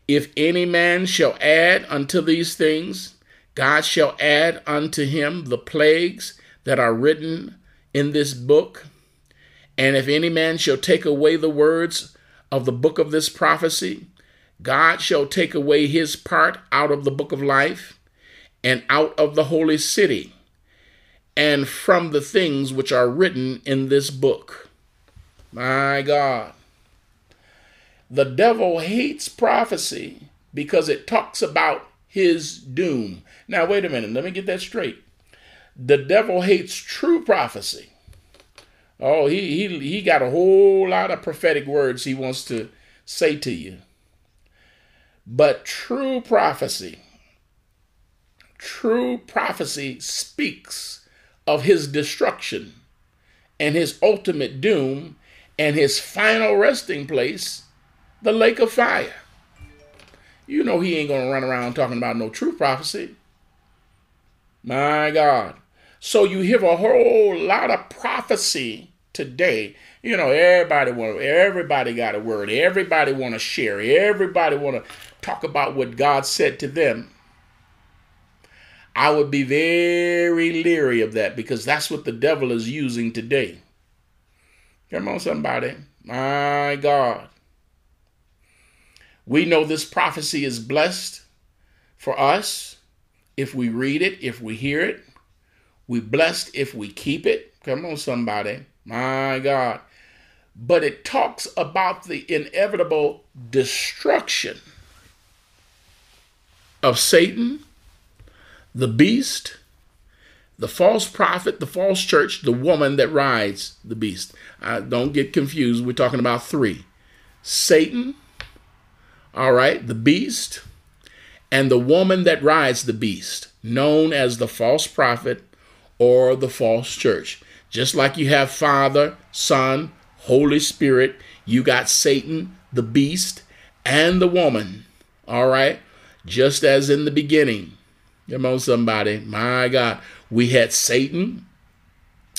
If any man shall add unto these things, God shall add unto him the plagues that are written in this book. And if any man shall take away the words of the book of this prophecy, God shall take away his part out of the book of life and out of the holy city and from the things which are written in this book. My God. The devil hates prophecy because it talks about his doom. Now, wait a minute. Let me get that straight. The devil hates true prophecy. Oh, he got a whole lot of prophetic words he wants to say to you. But true prophecy speaks of his destruction and his ultimate doom and his final resting place, the lake of fire. You know he ain't going to run around talking about no true prophecy. My God. So you hear a whole lot of prophecy today. You know, everybody got a word. Everybody want to share. Everybody want to talk about what God said to them. I would be very leery of that because that's what the devil is using today. Come on, somebody. My God. We know this prophecy is blessed for us if we read it, if we hear it. We're blessed if we keep it. Come on, somebody. My God. But it talks about the inevitable destruction of Satan, the beast, the false prophet, the false church, the woman that rides the beast. Don't get confused. We're talking about three. Satan, all right, the beast, and the woman that rides the beast, known as the false prophet or the false church. Just like you have Father, Son, Holy Spirit, you got Satan, the beast, and the woman, all right? Just as in the beginning, come on, somebody, my God, we had Satan,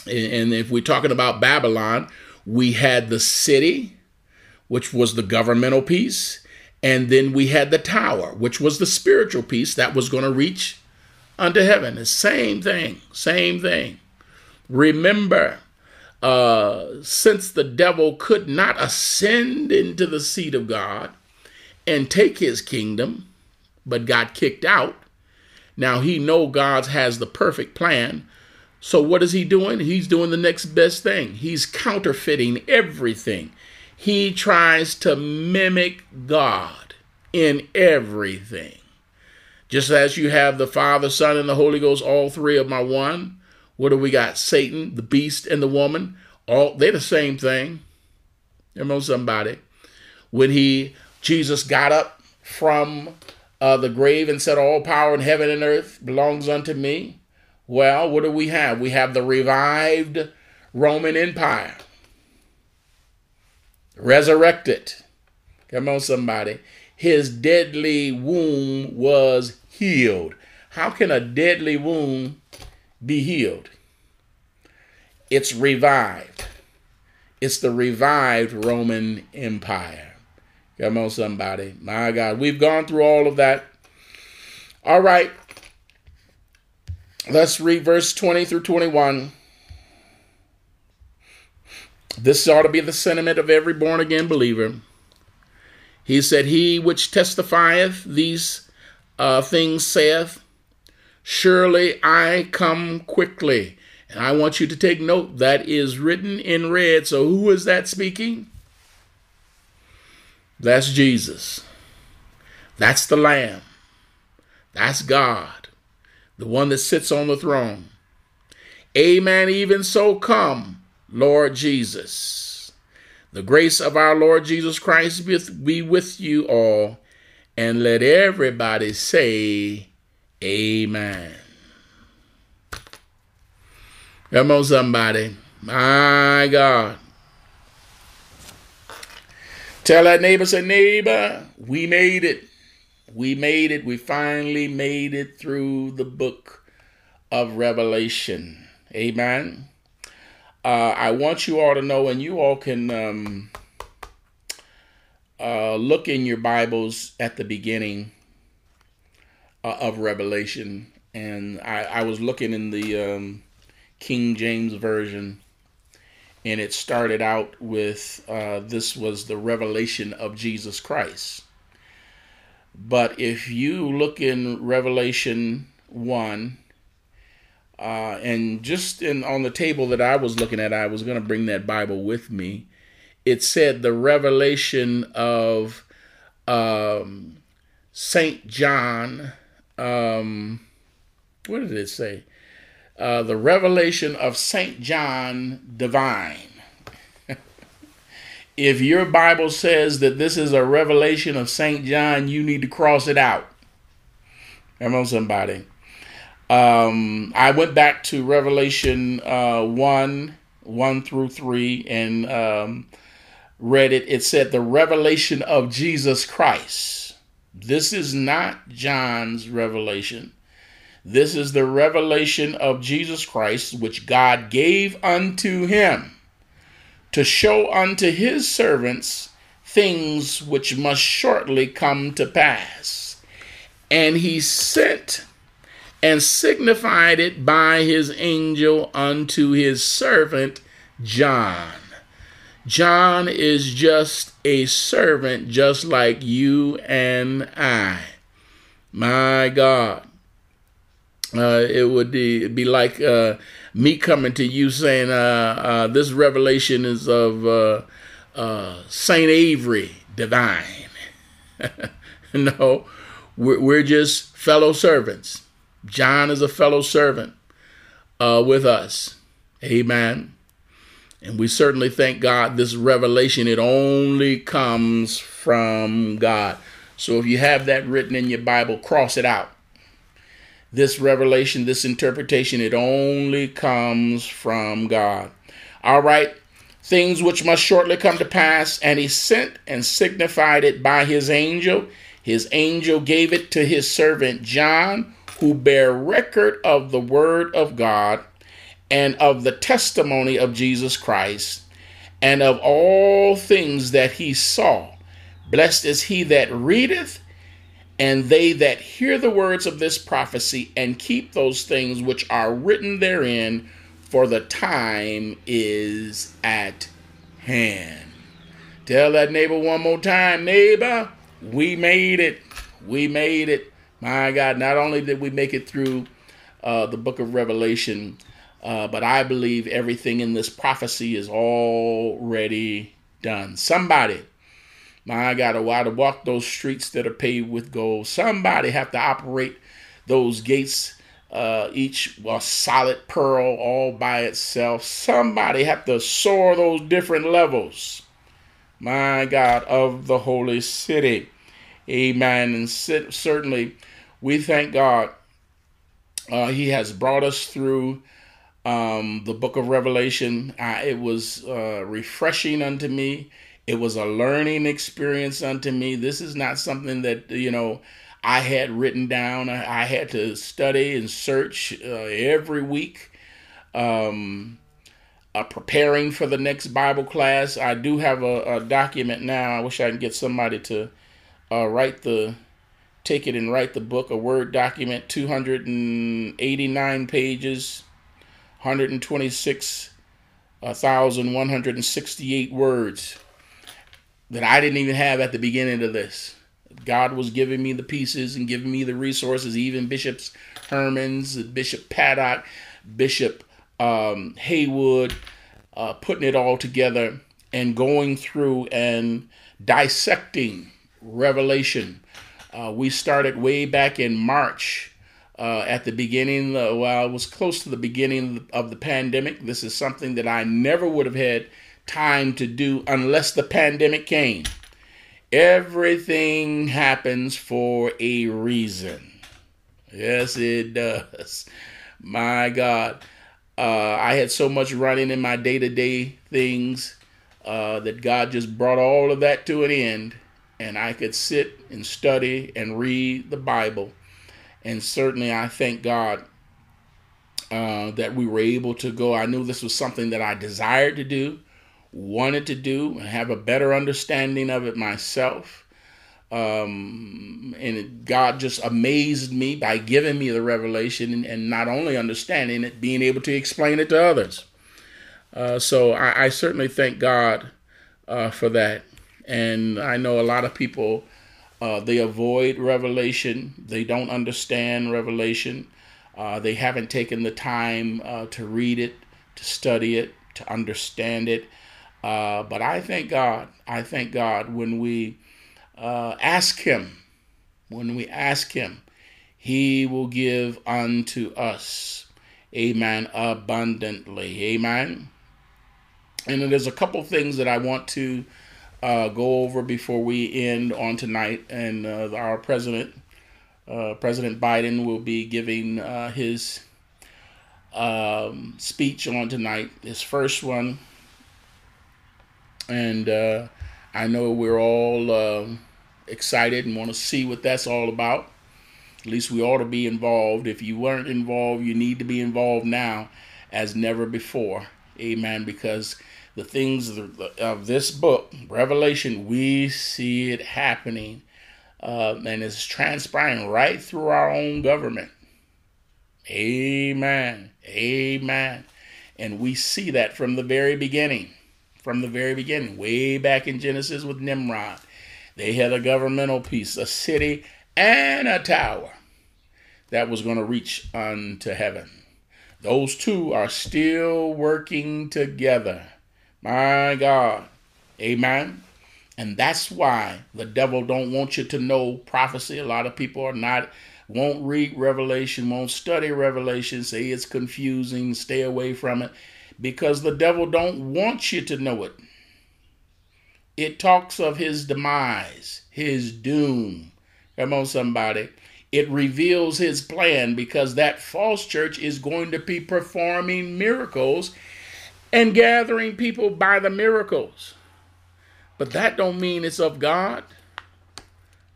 and if we're talking about Babylon, we had the city, which was the governmental piece. And then we had the tower, which was the spiritual piece that was going to reach unto heaven. The same thing, same thing. Remember, since the devil could not ascend into the seat of God and take his kingdom, but got kicked out. Now he know God has the perfect plan. So what is he doing? He's doing the next best thing. He's counterfeiting everything. He tries to mimic God in everything. Just as you have the Father, Son, and the Holy Ghost, all three of my one. What do we got? Satan, the beast, and the woman. They're the same thing. You know somebody. When Jesus got up from the grave and said, all power in heaven and earth belongs unto me. Well, what do we have? We have the revived Roman Empire. Resurrected. Come on, somebody. His deadly wound was healed. How can a deadly wound be healed? It's revived. It's the revived Roman Empire. Come on, somebody. My God. We've gone through all of that. All right. Let's read verse 20 through 21. This ought to be the sentiment of every born-again believer. He said, "He which testifieth these things saith, surely I come quickly." And I want you to take note, that is written in red. So who is that speaking? That's Jesus. That's the Lamb. That's God, the one that sits on the throne. Amen. Even so, come, Lord Jesus. The grace of our Lord Jesus Christ be with you all. And let everybody say, amen. Come on, somebody. My God. Tell that neighbor, say, neighbor, we made it. We made it. We finally made it through the book of Revelation. Amen. I want you all to know, and you all can look in your Bibles at the beginning of Revelation. And I was looking in the King James Version, and it started out with, this was the revelation of Jesus Christ. But if you look in Revelation 1, and just on the table that I was looking at, I was going to bring that Bible with me. It said the revelation of St. John. What did it say? The revelation of St. John Divine. If your Bible says that this is a revelation of St. John, you need to cross it out. Come on, somebody. I went back to Revelation 1:1-3, and read it. It said the revelation of Jesus Christ. This is not John's revelation. This is the revelation of Jesus Christ, which God gave unto him to show unto his servants things which must shortly come to pass. And he sent and signified it by his angel unto his servant John. John is just a servant, just like you and I. My God. It would be like me coming to you saying, this revelation is of St. Avery Divine. No, we're just fellow servants. John is a fellow servant with us. Amen. And we certainly thank God this revelation, it only comes from God. So if you have that written in your Bible, cross it out. This revelation, this interpretation, it only comes from God. All right. Things which must shortly come to pass. And he sent and signified it by his angel. His angel gave it to his servant John, who bare record of the word of God and of the testimony of Jesus Christ and of all things that he saw. Blessed is he that readeth, and they that hear the words of this prophecy and keep those things which are written therein, for the time is at hand. Tell that neighbor one more time, neighbor, we made it. We made it. My God, not only did we make it through the book of Revelation, but I believe everything in this prophecy is already done. Somebody, my God, I to walk those streets that are paved with gold. Somebody have to operate those gates, each a solid pearl all by itself. Somebody have to soar those different levels, my God, of the holy city. Amen. And certainly we thank God he has brought us through the book of Revelation. It was refreshing unto me. It was a learning experience unto me. This is not something that, you know, I had written down. I had to study and search every week, preparing for the next Bible class. I do have a document now. I wish I could get somebody to take it and write the book, a Word document, 289 pages, 126,168 words. that I didn't even have at the beginning of this. God was giving me the pieces and giving me the resources, even Bishops Herman's, Bishop Paddock, Bishop Haywood, putting it all together and going through and dissecting Revelation. We started way back in March at the beginning, well, it was close to the beginning of the pandemic. This is something that I never would have had time to do unless the pandemic came. Everything happens for a reason. Yes, it does. My God. I had so much running in my day-to-day things that God just brought all of that to an end, and I could sit and study and read the Bible. And certainly I thank God that we were able to go. I knew this was something that I desired to do, wanted to do, and have a better understanding of it myself. And God just amazed me by giving me the revelation and not only understanding it, being able to explain it to others. So I certainly thank God for that. And I know a lot of people, they avoid revelation. They don't understand revelation. They haven't taken the time to read it, to study it, to understand it. But I thank God. I thank God when we ask him, he will give unto us, amen, abundantly, amen. And there's a couple things that I want to go over before we end on tonight. And our President Biden will be giving his speech on tonight, his first one. And I know we're all excited and want to see what that's all about. At least we ought to be involved. If you weren't involved, you need to be involved now as never before. Amen. Because the things of this book, Revelation, we see it happening. And it's transpiring right through our own government. Amen. Amen. And we see that from the very beginning. Way back in Genesis with Nimrod, they had a governmental piece, a city and a tower that was going to reach unto heaven. Those two are still working together. My God. Amen. And that's why the devil don't want you to know prophecy. A lot of people are not, won't read Revelation, won't study Revelation, say it's confusing, stay away from it. Because the devil don't want you to know it. It talks of his demise, his doom. Come on, somebody. It reveals his plan because that false church is going to be performing miracles and gathering people by the miracles. But that don't mean it's of God.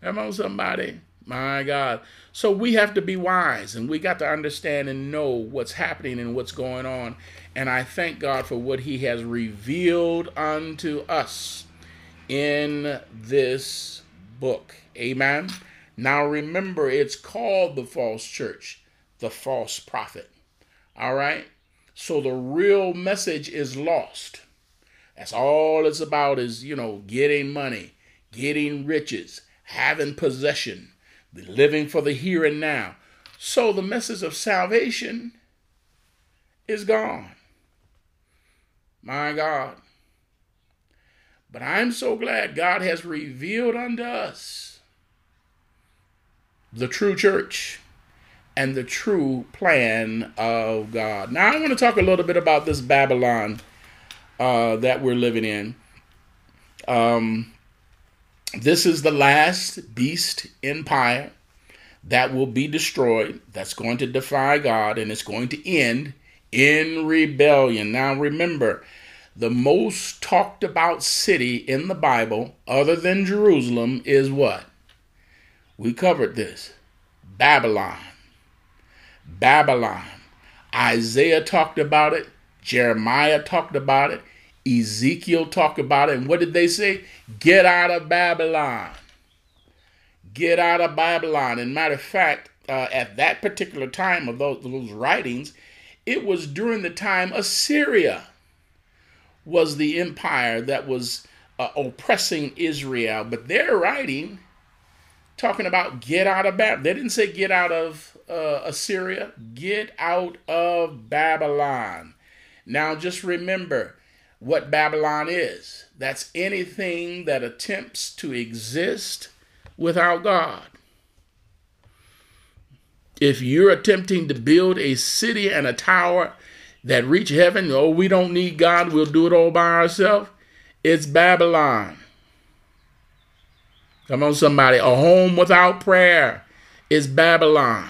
Come on, somebody. My God. So we have to be wise, and we got to understand and know what's happening and what's going on. And I thank God for what he has revealed unto us in this book. Amen. Now remember, it's called the false church, the false prophet. All right. So the real message is lost. That's all it's about is, you know, getting money, getting riches, having possession. Living for the here and now. So the message of salvation is gone. My God. But I'm so glad God has revealed unto us the true church and the true plan of God. Now I want to talk a little bit about this Babylon that we're living in. This is the last beast empire that will be destroyed, that's going to defy God, and it's going to end in rebellion. Now remember, the most talked about city in the Bible, other than Jerusalem, is what? We covered this. Babylon. Babylon. Isaiah talked about it. Jeremiah talked about it. Ezekiel talked about it. And what did they say? Get out of Babylon. Get out of Babylon. And matter of fact, at that particular time of those writings, it was during the time Assyria was the empire that was oppressing Israel. But they're writing, talking about get out of Babylon. They didn't say get out of Assyria. Get out of Babylon. Now just remember what Babylon is. That's anything that attempts to exist without God. If you're attempting to build a city and a tower that reach heaven, oh, we don't need God, we'll do it all by ourselves, it's Babylon. Come on, somebody. A home without prayer is Babylon.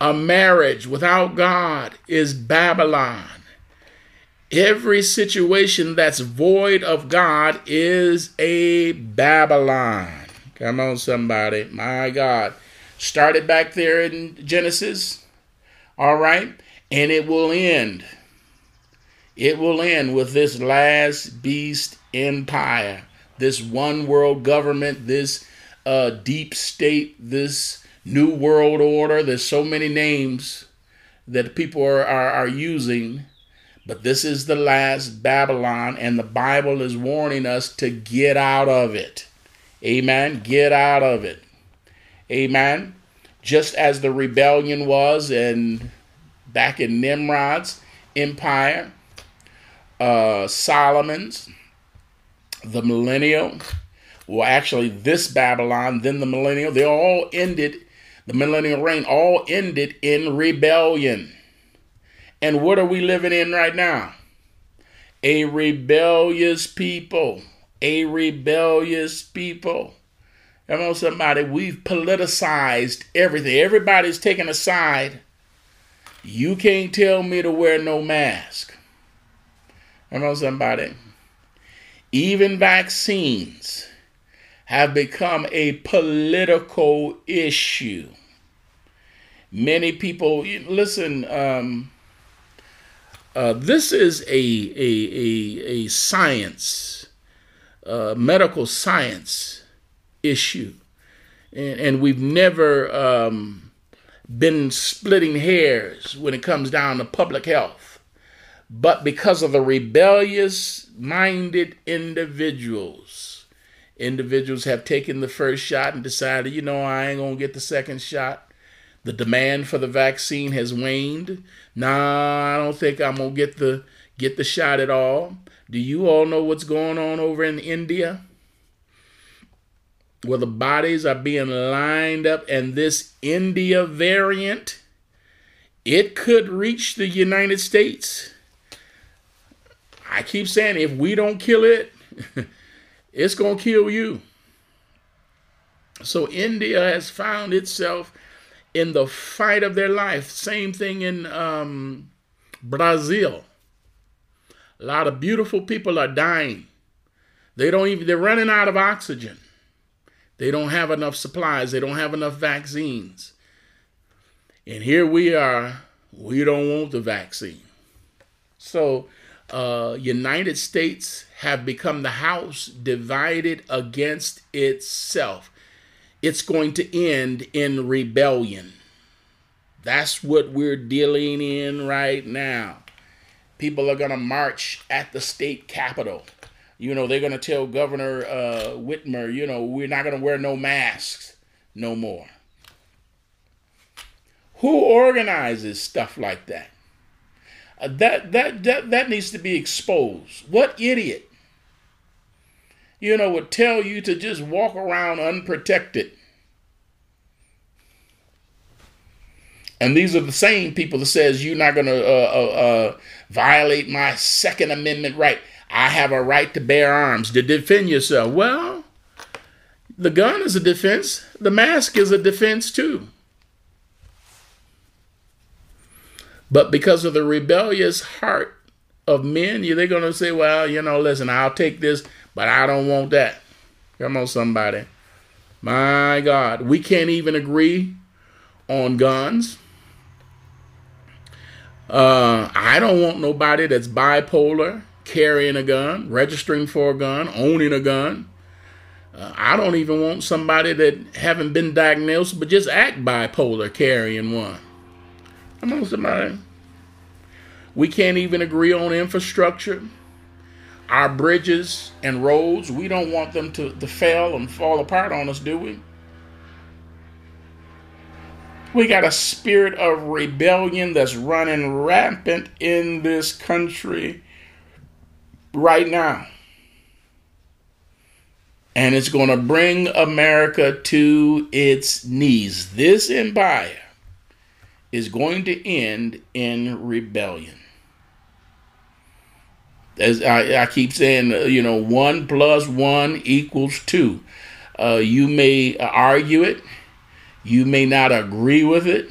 A marriage without God is Babylon. Every situation that's void of God is a Babylon. Come on, somebody. My God. Started back there in Genesis, all right? And it will end. It will end with this last beast empire, this one world government, this deep state, this new world order. There's so many names that people are using, but this is the last Babylon, and the Bible is warning us to get out of it. Amen? Get out of it. Amen. Just as the rebellion was in back in Nimrod's empire, Solomon's, the millennial, well, actually this Babylon, then the millennial, they all ended, the millennial reign all ended in rebellion. And what are we living in right now? A rebellious people. A rebellious people. Come on, somebody, we've politicized everything. Everybody's taking a side. You can't tell me to wear no mask. Come on, somebody. Even vaccines have become a political issue. Many people, listen, this is a science, medical science issue, and we've never been splitting hairs when it comes down to public health, but because of the rebellious minded individuals have taken the first shot and decided, you know, I ain't gonna get the second shot. The demand for the vaccine has waned. Nah, I don't think I'm gonna get the shot at all. Do you all know what's going on over in India, where the bodies are being lined up? And this India variant, it could reach the United States. I keep saying, if we don't kill it, it's going to kill you. So India has found itself in the fight of their life. Same thing in Brazil. A lot of beautiful people are dying. They're running out of oxygen. They don't have enough supplies. They don't have enough vaccines. And here we are. We don't want the vaccine. So United States have become the house divided against itself. It's going to end in rebellion. That's what we're dealing in right now. People are going to march at the state capitol. You know, they're going to tell Governor Whitmer, you know, we're not going to wear no masks no more. Who organizes stuff like that? That needs to be exposed. What idiot, you know, would tell you to just walk around unprotected? And these are the same people that says you're not going to violate my Second Amendment right. I have a right to bear arms, to defend yourself. Well, the gun is a defense. The mask is a defense too. But because of the rebellious heart of men, they're going to say, well, you know, listen, I'll take this, but I don't want that. Come on, somebody. My God, we can't even agree on guns. I don't want nobody that's bipolar carrying a gun, registering for a gun, owning a gun. I don't even want somebody that haven't been diagnosed but just act bipolar carrying one. Come on, somebody. We can't even agree on infrastructure. our bridges and roads, we don't want them to fail and fall apart on us, do we? We got a spirit of rebellion that's running rampant in this country right now. And it's going to bring America to its knees. This empire is going to end in rebellion. As I keep saying, 1 + 1 = 2. You may argue it. You may not agree with it.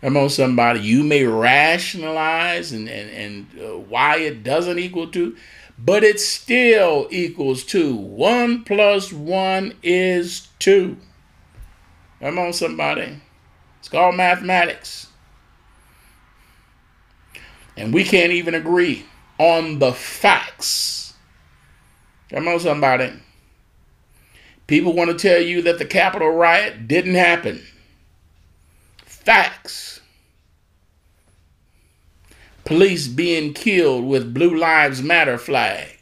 Come on, somebody. You may rationalize and why it doesn't equal 2. But it still equals 2. 1 + 1 = 2. Come on, somebody. It's called mathematics. And we can't even agree on the facts. Come on, somebody. People want to tell you that the Capitol riot didn't happen. Facts. Police being killed with Blue Lives Matter flag.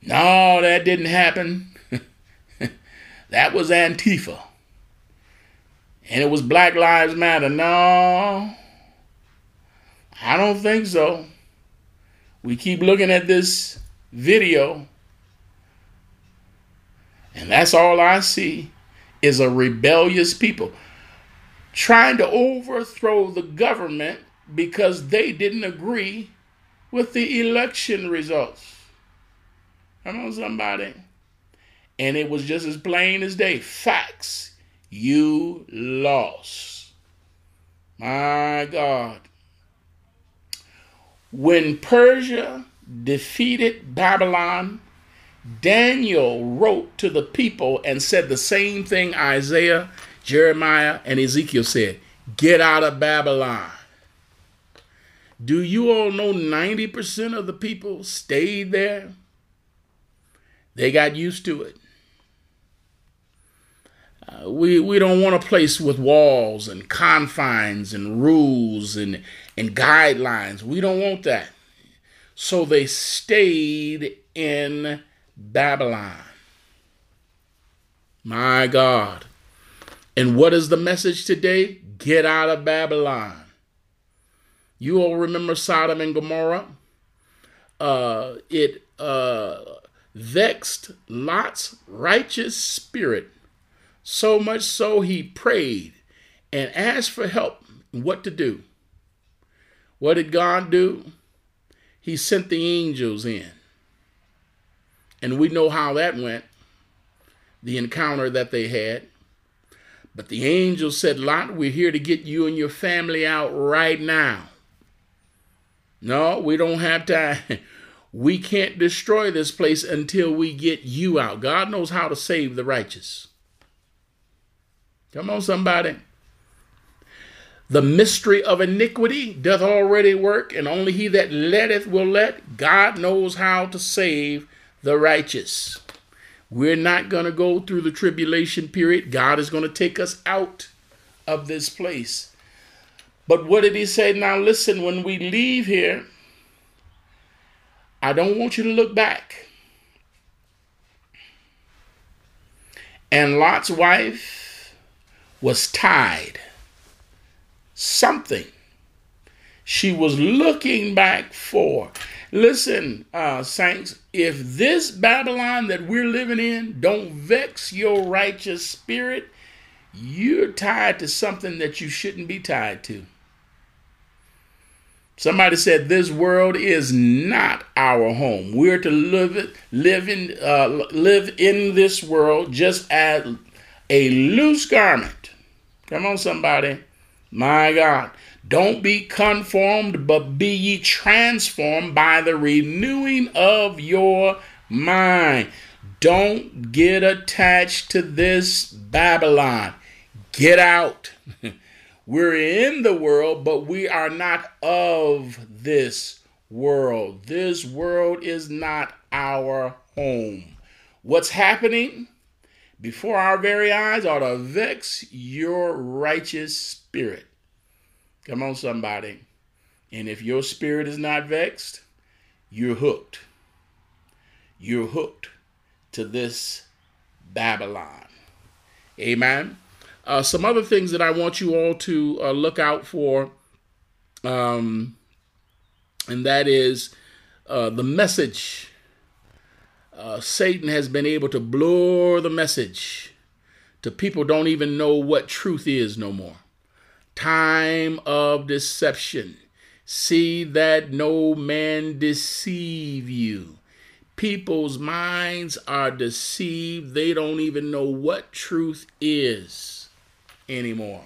No, that didn't happen. That was Antifa. And it was Black Lives Matter. No, I don't think so. We keep looking at this video, and that's all I see is a rebellious people trying to overthrow the government because they didn't agree with the election results. Come on, somebody. And it was just as plain as day. Facts. You lost. My God. When Persia defeated Babylon, Daniel wrote to the people and said the same thing Isaiah, Jeremiah, and Ezekiel said. Get out of Babylon. Do you all know 90% of the people stayed there? They got used to it. We don't want a place with walls and confines and rules and guidelines. We don't want that. So they stayed in Babylon. My God. And what is the message today? Get out of Babylon. You all remember Sodom and Gomorrah? It vexed Lot's righteous spirit, so much so he prayed and asked for help what to do. What did God do? He sent the angels in. And we know how that went, the encounter that they had. But the angels said, Lot, we're here to get you and your family out right now. No, we don't have time. We can't destroy this place until we get you out. God knows how to save the righteous. Come on, somebody. The mystery of iniquity doth already work, and only he that letteth will let. God knows how to save the righteous. We're not going to go through the tribulation period. God is going to take us out of this place. But what did he say? Now listen, when we leave here, I don't want you to look back. And Lot's wife was tied. Something she was looking back for. Listen, saints, if this Babylon that we're living in don't vex your righteous spirit, you're tied to something that you shouldn't be tied to. Somebody said this world is not our home. We're to live in this world just as a loose garment. Come on, somebody. My God. Don't be conformed, but be ye transformed by the renewing of your mind. Don't get attached to this Babylon. Get out. We're in the world, but we are not of this world. This world is not our home. What's happening before our very eyes ought to vex your righteous spirit. Come on, somebody. And if your spirit is not vexed, you're hooked. you're hooked to this Babylon. Amen. Some other things that I want you all to look out for, and that is the message. Satan has been able to blur the message to people don't even know what truth is no more. Time of deception. See that no man deceive you. People's minds are deceived. They don't even know what truth is anymore.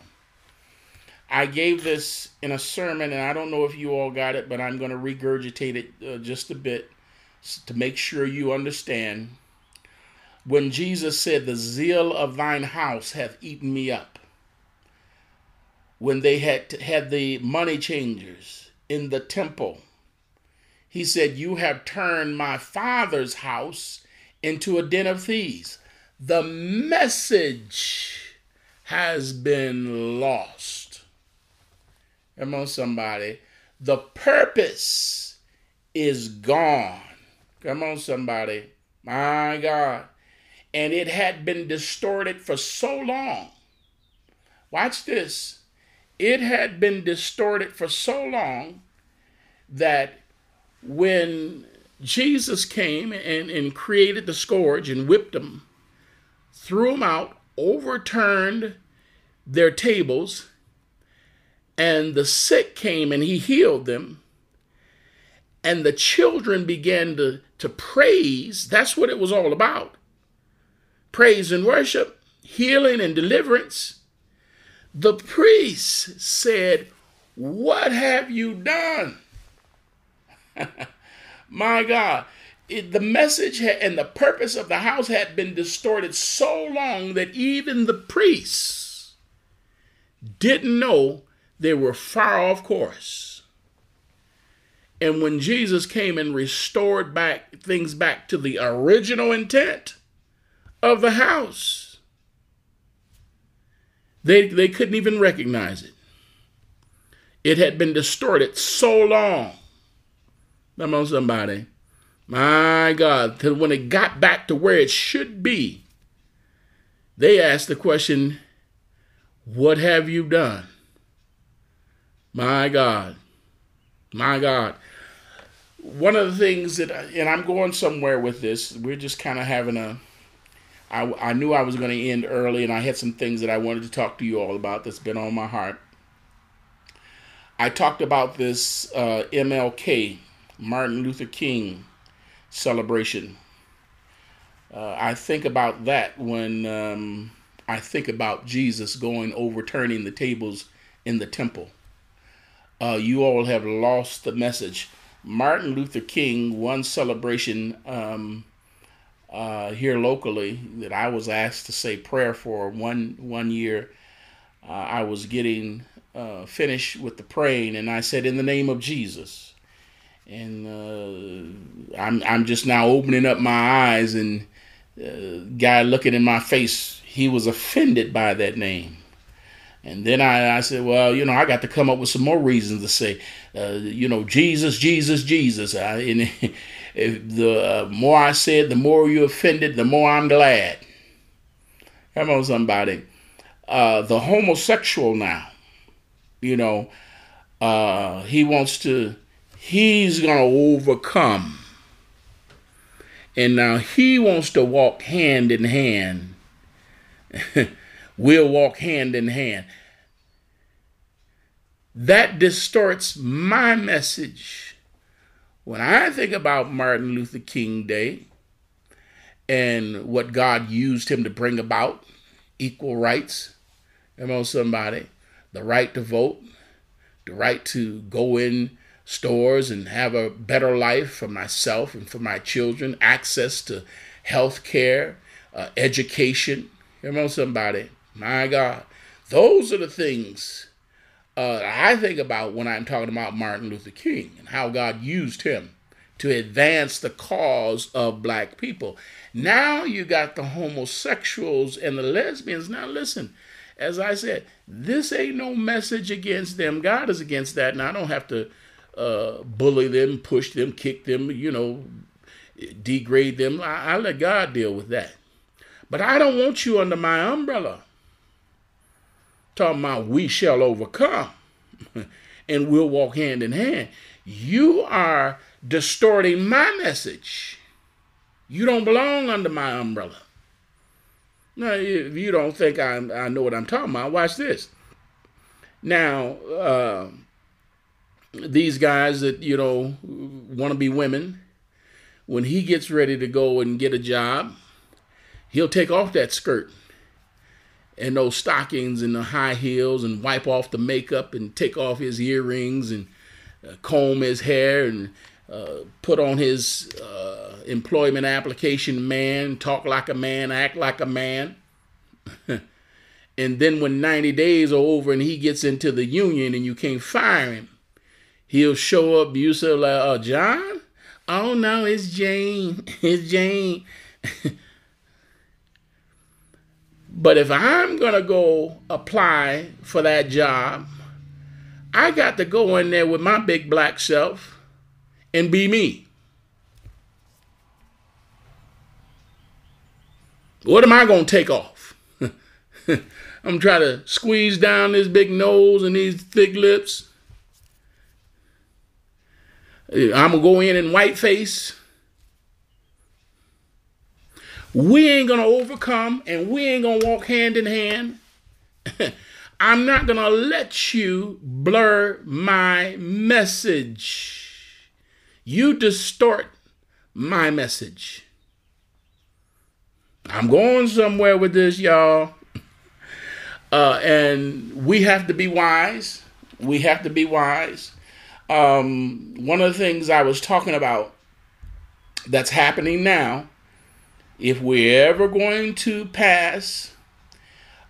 I gave this in a sermon, and I don't know if you all got it, but I'm going to regurgitate it just a bit to make sure you understand. When Jesus said, "The zeal of thine house hath eaten me up," when they had the money changers in the temple, he said, "You have turned my Father's house into a den of thieves." The message has been lost. Come on, somebody. The purpose is gone. Come on, somebody. My God. And it had been distorted for so long. Watch this. It had been distorted for so long that when Jesus came and created the scourge and whipped them, threw them out, overturned their tables, and the sick came and he healed them, and the children began to praise. That's what it was all about. Praise and worship, healing and deliverance. The priests said, "What have you done?" My God, the message and the purpose of the house had been distorted so long that even the priests didn't know they were far off course. And when Jesus came and restored things back to the original intent of the house, They couldn't even recognize it. It had been distorted so long. Come on, somebody. My God, till when it got back to where it should be, they asked the question, "What have you done?" My God. My God. One of the things that, and I'm going somewhere with this, we're just kind of having a, I knew I was going to end early, and I had some things that I wanted to talk to you all about that's been on my heart. I talked about this MLK, Martin Luther King celebration. I think about that when I think about Jesus overturning the tables in the temple. You all have lost the message. Martin Luther King, one celebration here locally that I was asked to say prayer for one year. I was getting finished with the praying, and I said, "In the name of Jesus." And I'm just now opening up my eyes, and guy looking in my face, he was offended by that name. And then I said, "Well, you know, I got to come up with some more reasons to say, you know, Jesus, Jesus, Jesus." The more I said, the more you offended, the more I'm glad. Come on, somebody. The homosexual now, you know, he's going to overcome. And now he wants to walk hand in hand. We'll walk hand in hand. That distorts my message. When I think about Martin Luther King Day and what God used him to bring about, equal rights, come on, somebody, the right to vote, the right to go in stores and have a better life for myself and for my children, access to health care, education, come on, somebody, my God. Those are the things I think about when I'm talking about Martin Luther King and how God used him to advance the cause of black people. Now you got the homosexuals and the lesbians. Now listen, as I said, this ain't no message against them. God is against that, and I don't have to bully them, push them, kick them, you know, degrade them. I let God deal with that. But I don't want you under my umbrella. Talking about we shall overcome and we'll walk hand in hand. You are distorting my message. You don't belong under my umbrella. Now, if you don't think I know what I'm talking about, watch this. Now, these guys that, you know, want to be women, when he gets ready to go and get a job, he'll take off that skirt and those stockings and the high heels and wipe off the makeup and take off his earrings and comb his hair and put on his employment application man, talk like a man, act like a man. And then when 90 days are over and he gets into the union and you can't fire him, he'll show up, you say, like, John? Oh, no, it's Jane. It's Jane. But if I'm going to go apply for that job, I got to go in there with my big black self and be me. What am I going to take off? I'm trying to squeeze down this big nose and these thick lips. I'm going to go in whiteface. We ain't going to overcome and we ain't going to walk hand in hand. I'm not going to let you blur my message. You distort my message. I'm going somewhere with this, y'all. And we have to be wise. We have to be wise. One of the things I was talking about that's happening now, if we're ever going to pass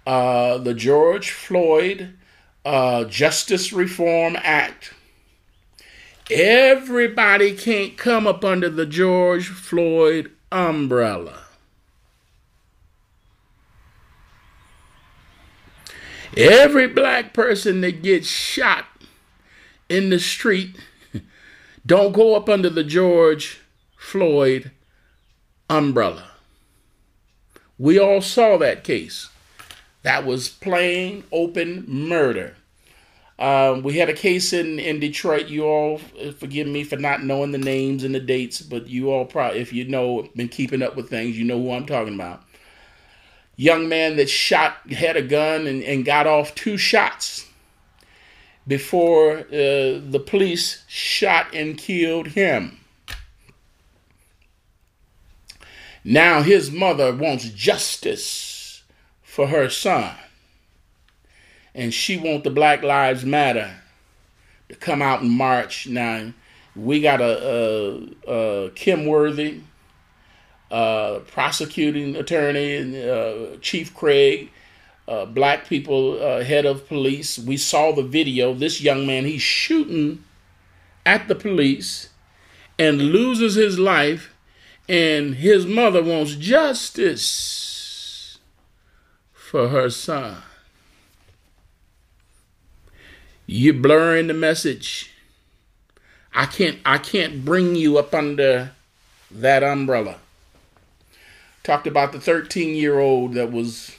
the George Floyd Justice Reform Act, everybody can't come up under the George Floyd umbrella. Every black person that gets shot in the street don't go up under the George Floyd umbrella. We all saw that case. That was plain, open murder. We had a case in Detroit. You all forgive me for not knowing the names and the dates, but you all probably, if you know, been keeping up with things, you know who I'm talking about. Young man that shot, had a gun and got off 2 shots before the police shot and killed him. Now his mother wants justice for her son. And she wants the Black Lives Matter to come out and march. Now, we got a Kim Worthy, prosecuting attorney, Chief Craig, black people, head of police. We saw the video. This young man, he's shooting at the police and loses his life. And his mother wants justice for her son. You're blurring the message. I can't bring you up under that umbrella. Talked about the 13-year-old that was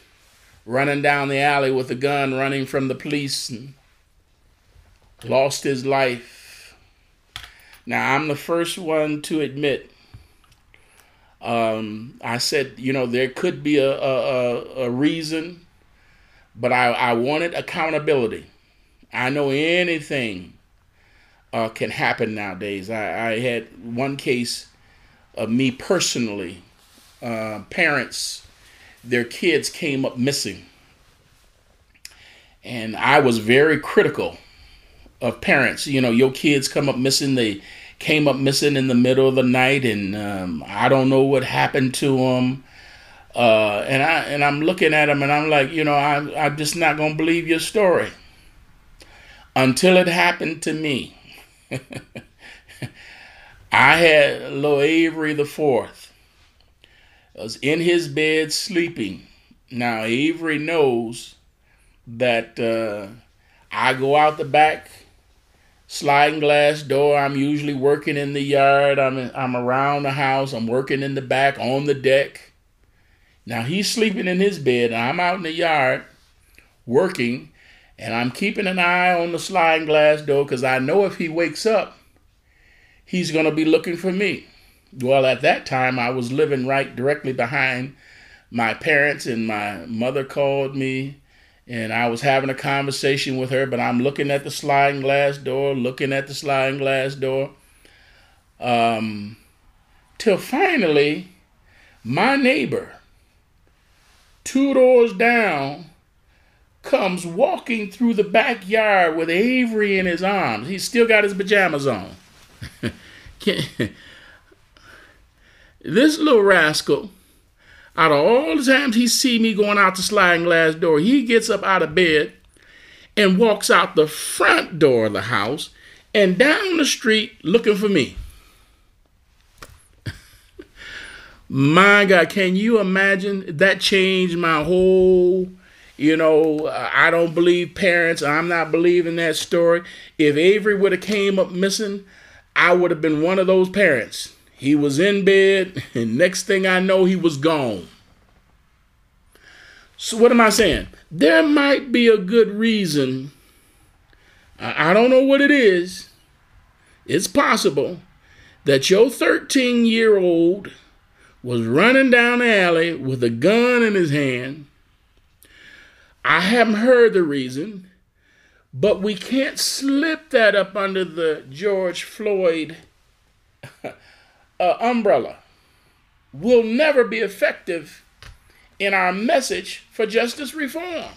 running down the alley with a gun, running from the police, and lost his life. Now, I'm the first one to admit, I said, you know, there could be a reason, but I wanted accountability. I know anything can happen nowadays. I had one case of me personally, parents, their kids came up missing. And I was very critical of parents. You know, your kids come up missing, they came up missing in the middle of the night, and I don't know what happened to them. And I'm looking at them, and I'm like, you know, I'm just not gonna believe your story until it happened to me. I had little Avery IV. I was in his bed sleeping. Now Avery knows that I go out the back sliding glass door. I'm usually working in the yard. I'm around the house. I'm working in the back on the deck. Now he's sleeping in his bed. And I'm out in the yard working, and I'm keeping an eye on the sliding glass door because I know if he wakes up, he's going to be looking for me. Well, at that time, I was living right directly behind my parents, and my mother called me, and I was having a conversation with her, but I'm looking at the sliding glass door, till finally my neighbor, two doors down, comes walking through the backyard with Avery in his arms. He's still got his pajamas on. This little rascal, out of all the times he see me going out the sliding glass door, he gets up out of bed and walks out the front door of the house and down the street looking for me. My God, can you imagine? That changed my whole, I don't believe parents. I'm not believing that story. If Avery would have came up missing, I would have been one of those parents. He was in bed, and next thing I know, he was gone. So what am I saying? There might be a good reason. I don't know what it is. It's possible that your 13-year-old was running down the alley with a gun in his hand. I haven't heard the reason, but we can't slip that up under the George Floyd umbrella. Will never be effective in our message for justice reform.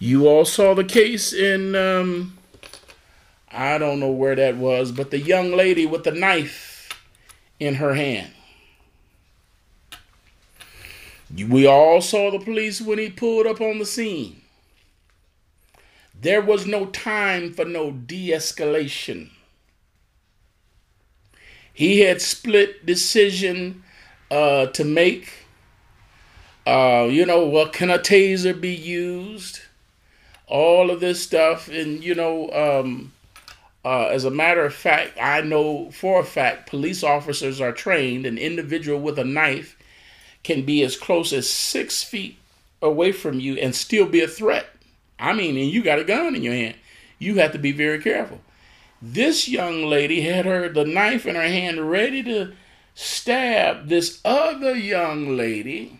You all saw the case in, I don't know where that was, but the young lady with the knife in her hand. We all saw the police when he pulled up on the scene. There was no time for no de-escalation. He had split decision to make. Can a taser be used? All of this stuff. And, as a matter of fact, I know for a fact police officers are trained. An individual with a knife can be as close as 6 feet away from you and still be a threat. I mean, and you got a gun in your hand. You have to be very careful. This young lady had the knife in her hand ready to stab this other young lady.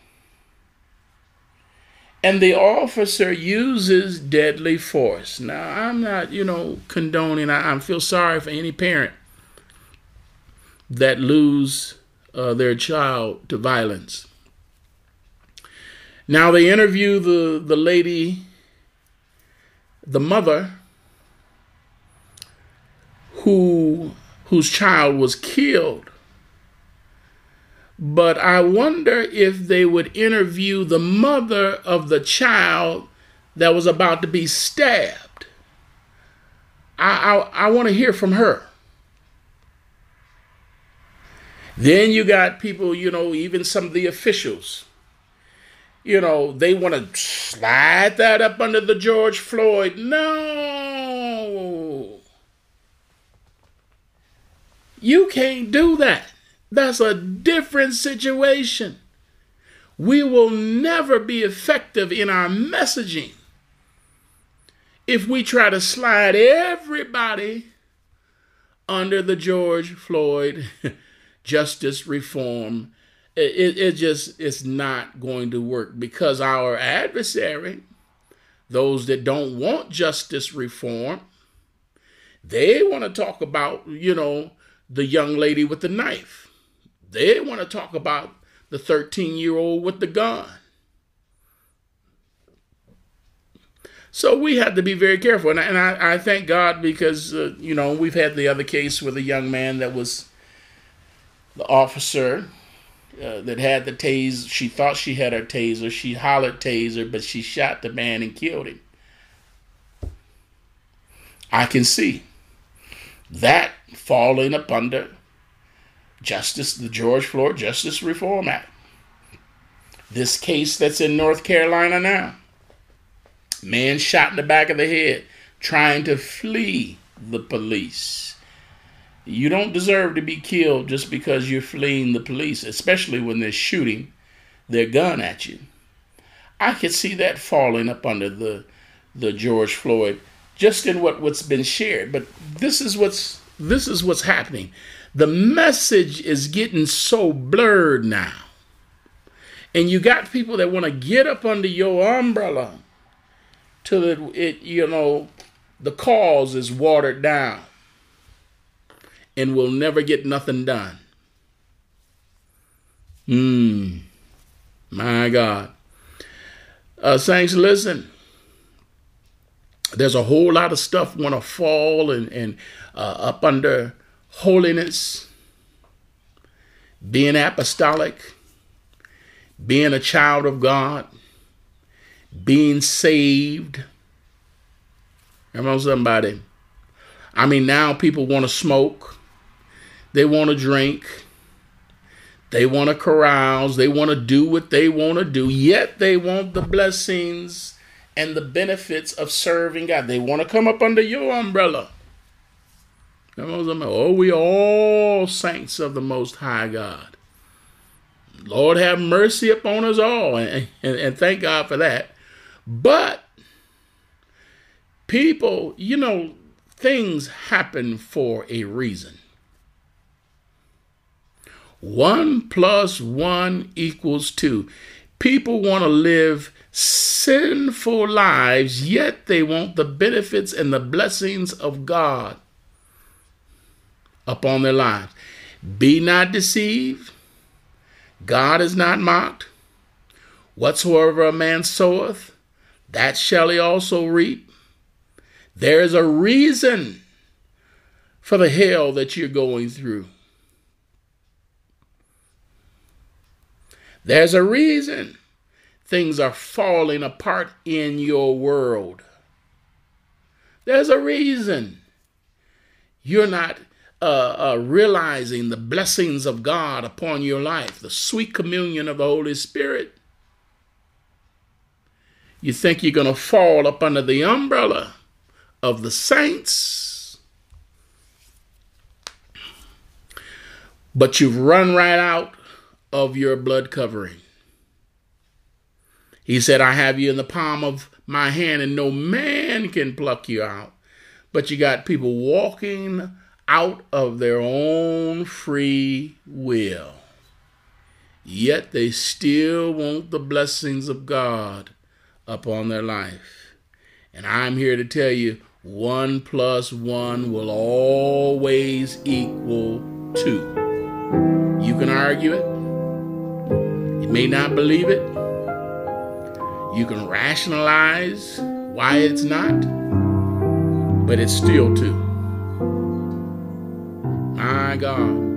And the officer uses deadly force. Now, I'm not, condoning. I feel sorry for any parent that lose their child to violence. Now, they interview the lady, the mother, whose child was killed. But I wonder if they would interview the mother of the child that was about to be stabbed. I want to hear from her. Then you got people, even some of the officials, they want to slide that up under the George Floyd. No. You can't do that. That's a different situation. We will never be effective in our messaging if we try to slide everybody under the George Floyd justice reform. It's not going to work, because our adversary, those that don't want justice reform, they want to talk about, the young lady with the knife. They want to talk about the 13-year-old with the gun. So we have to be very careful. And I thank God, because, we've had the other case with a young man that was the officer that had the taser. She thought she had her taser. She hollered taser, but she shot the man and killed him. I can see that falling up under justice, the George Floyd Justice Reform Act. This case that's in North Carolina now. Man shot in the back of the head. trying to flee the police. You don't deserve to be killed just because you're fleeing the police, especially when they're shooting their gun at you. I could see that falling up under the George Floyd, just in what's been shared. But this is what's happening. The message is getting so blurred now. And you got people that want to get up under your umbrella till the cause is watered down and we'll never get nothing done. My God. Saints, listen. There's a whole lot of stuff want to fall and up under holiness, being apostolic, being a child of God, being saved. Come on, somebody. I mean, now people want to smoke. They want to drink. They want to carouse. They want to do what they want to do. Yet they want the blessings and the benefits of serving God. They want to come up under your umbrella. Come on, somebody. Oh, we are all saints of the Most High God. Lord, have mercy upon us all. And thank God for that. But people, things happen for a reason. 1 + 1 = 2. People want to live sinful lives, yet they want the benefits and the blessings of God upon their lives. Be not deceived. God is not mocked. Whatsoever a man soweth, that shall he also reap. There is a reason for the hell that you're going through. There's a reason things are falling apart in your world. There's a reason you're not realizing the blessings of God upon your life, the sweet communion of the Holy Spirit. You think you're going to fall up under the umbrella of the saints, but you've run right out of your blood covering. He said, I have you in the palm of my hand and no man can pluck you out. But you got people walking out of their own free will. Yet they still want the blessings of God upon their life. And I'm here to tell you, 1 + 1 will always equal 2. You can argue it. May not believe it. You can rationalize why it's not, but it's still 2. My God.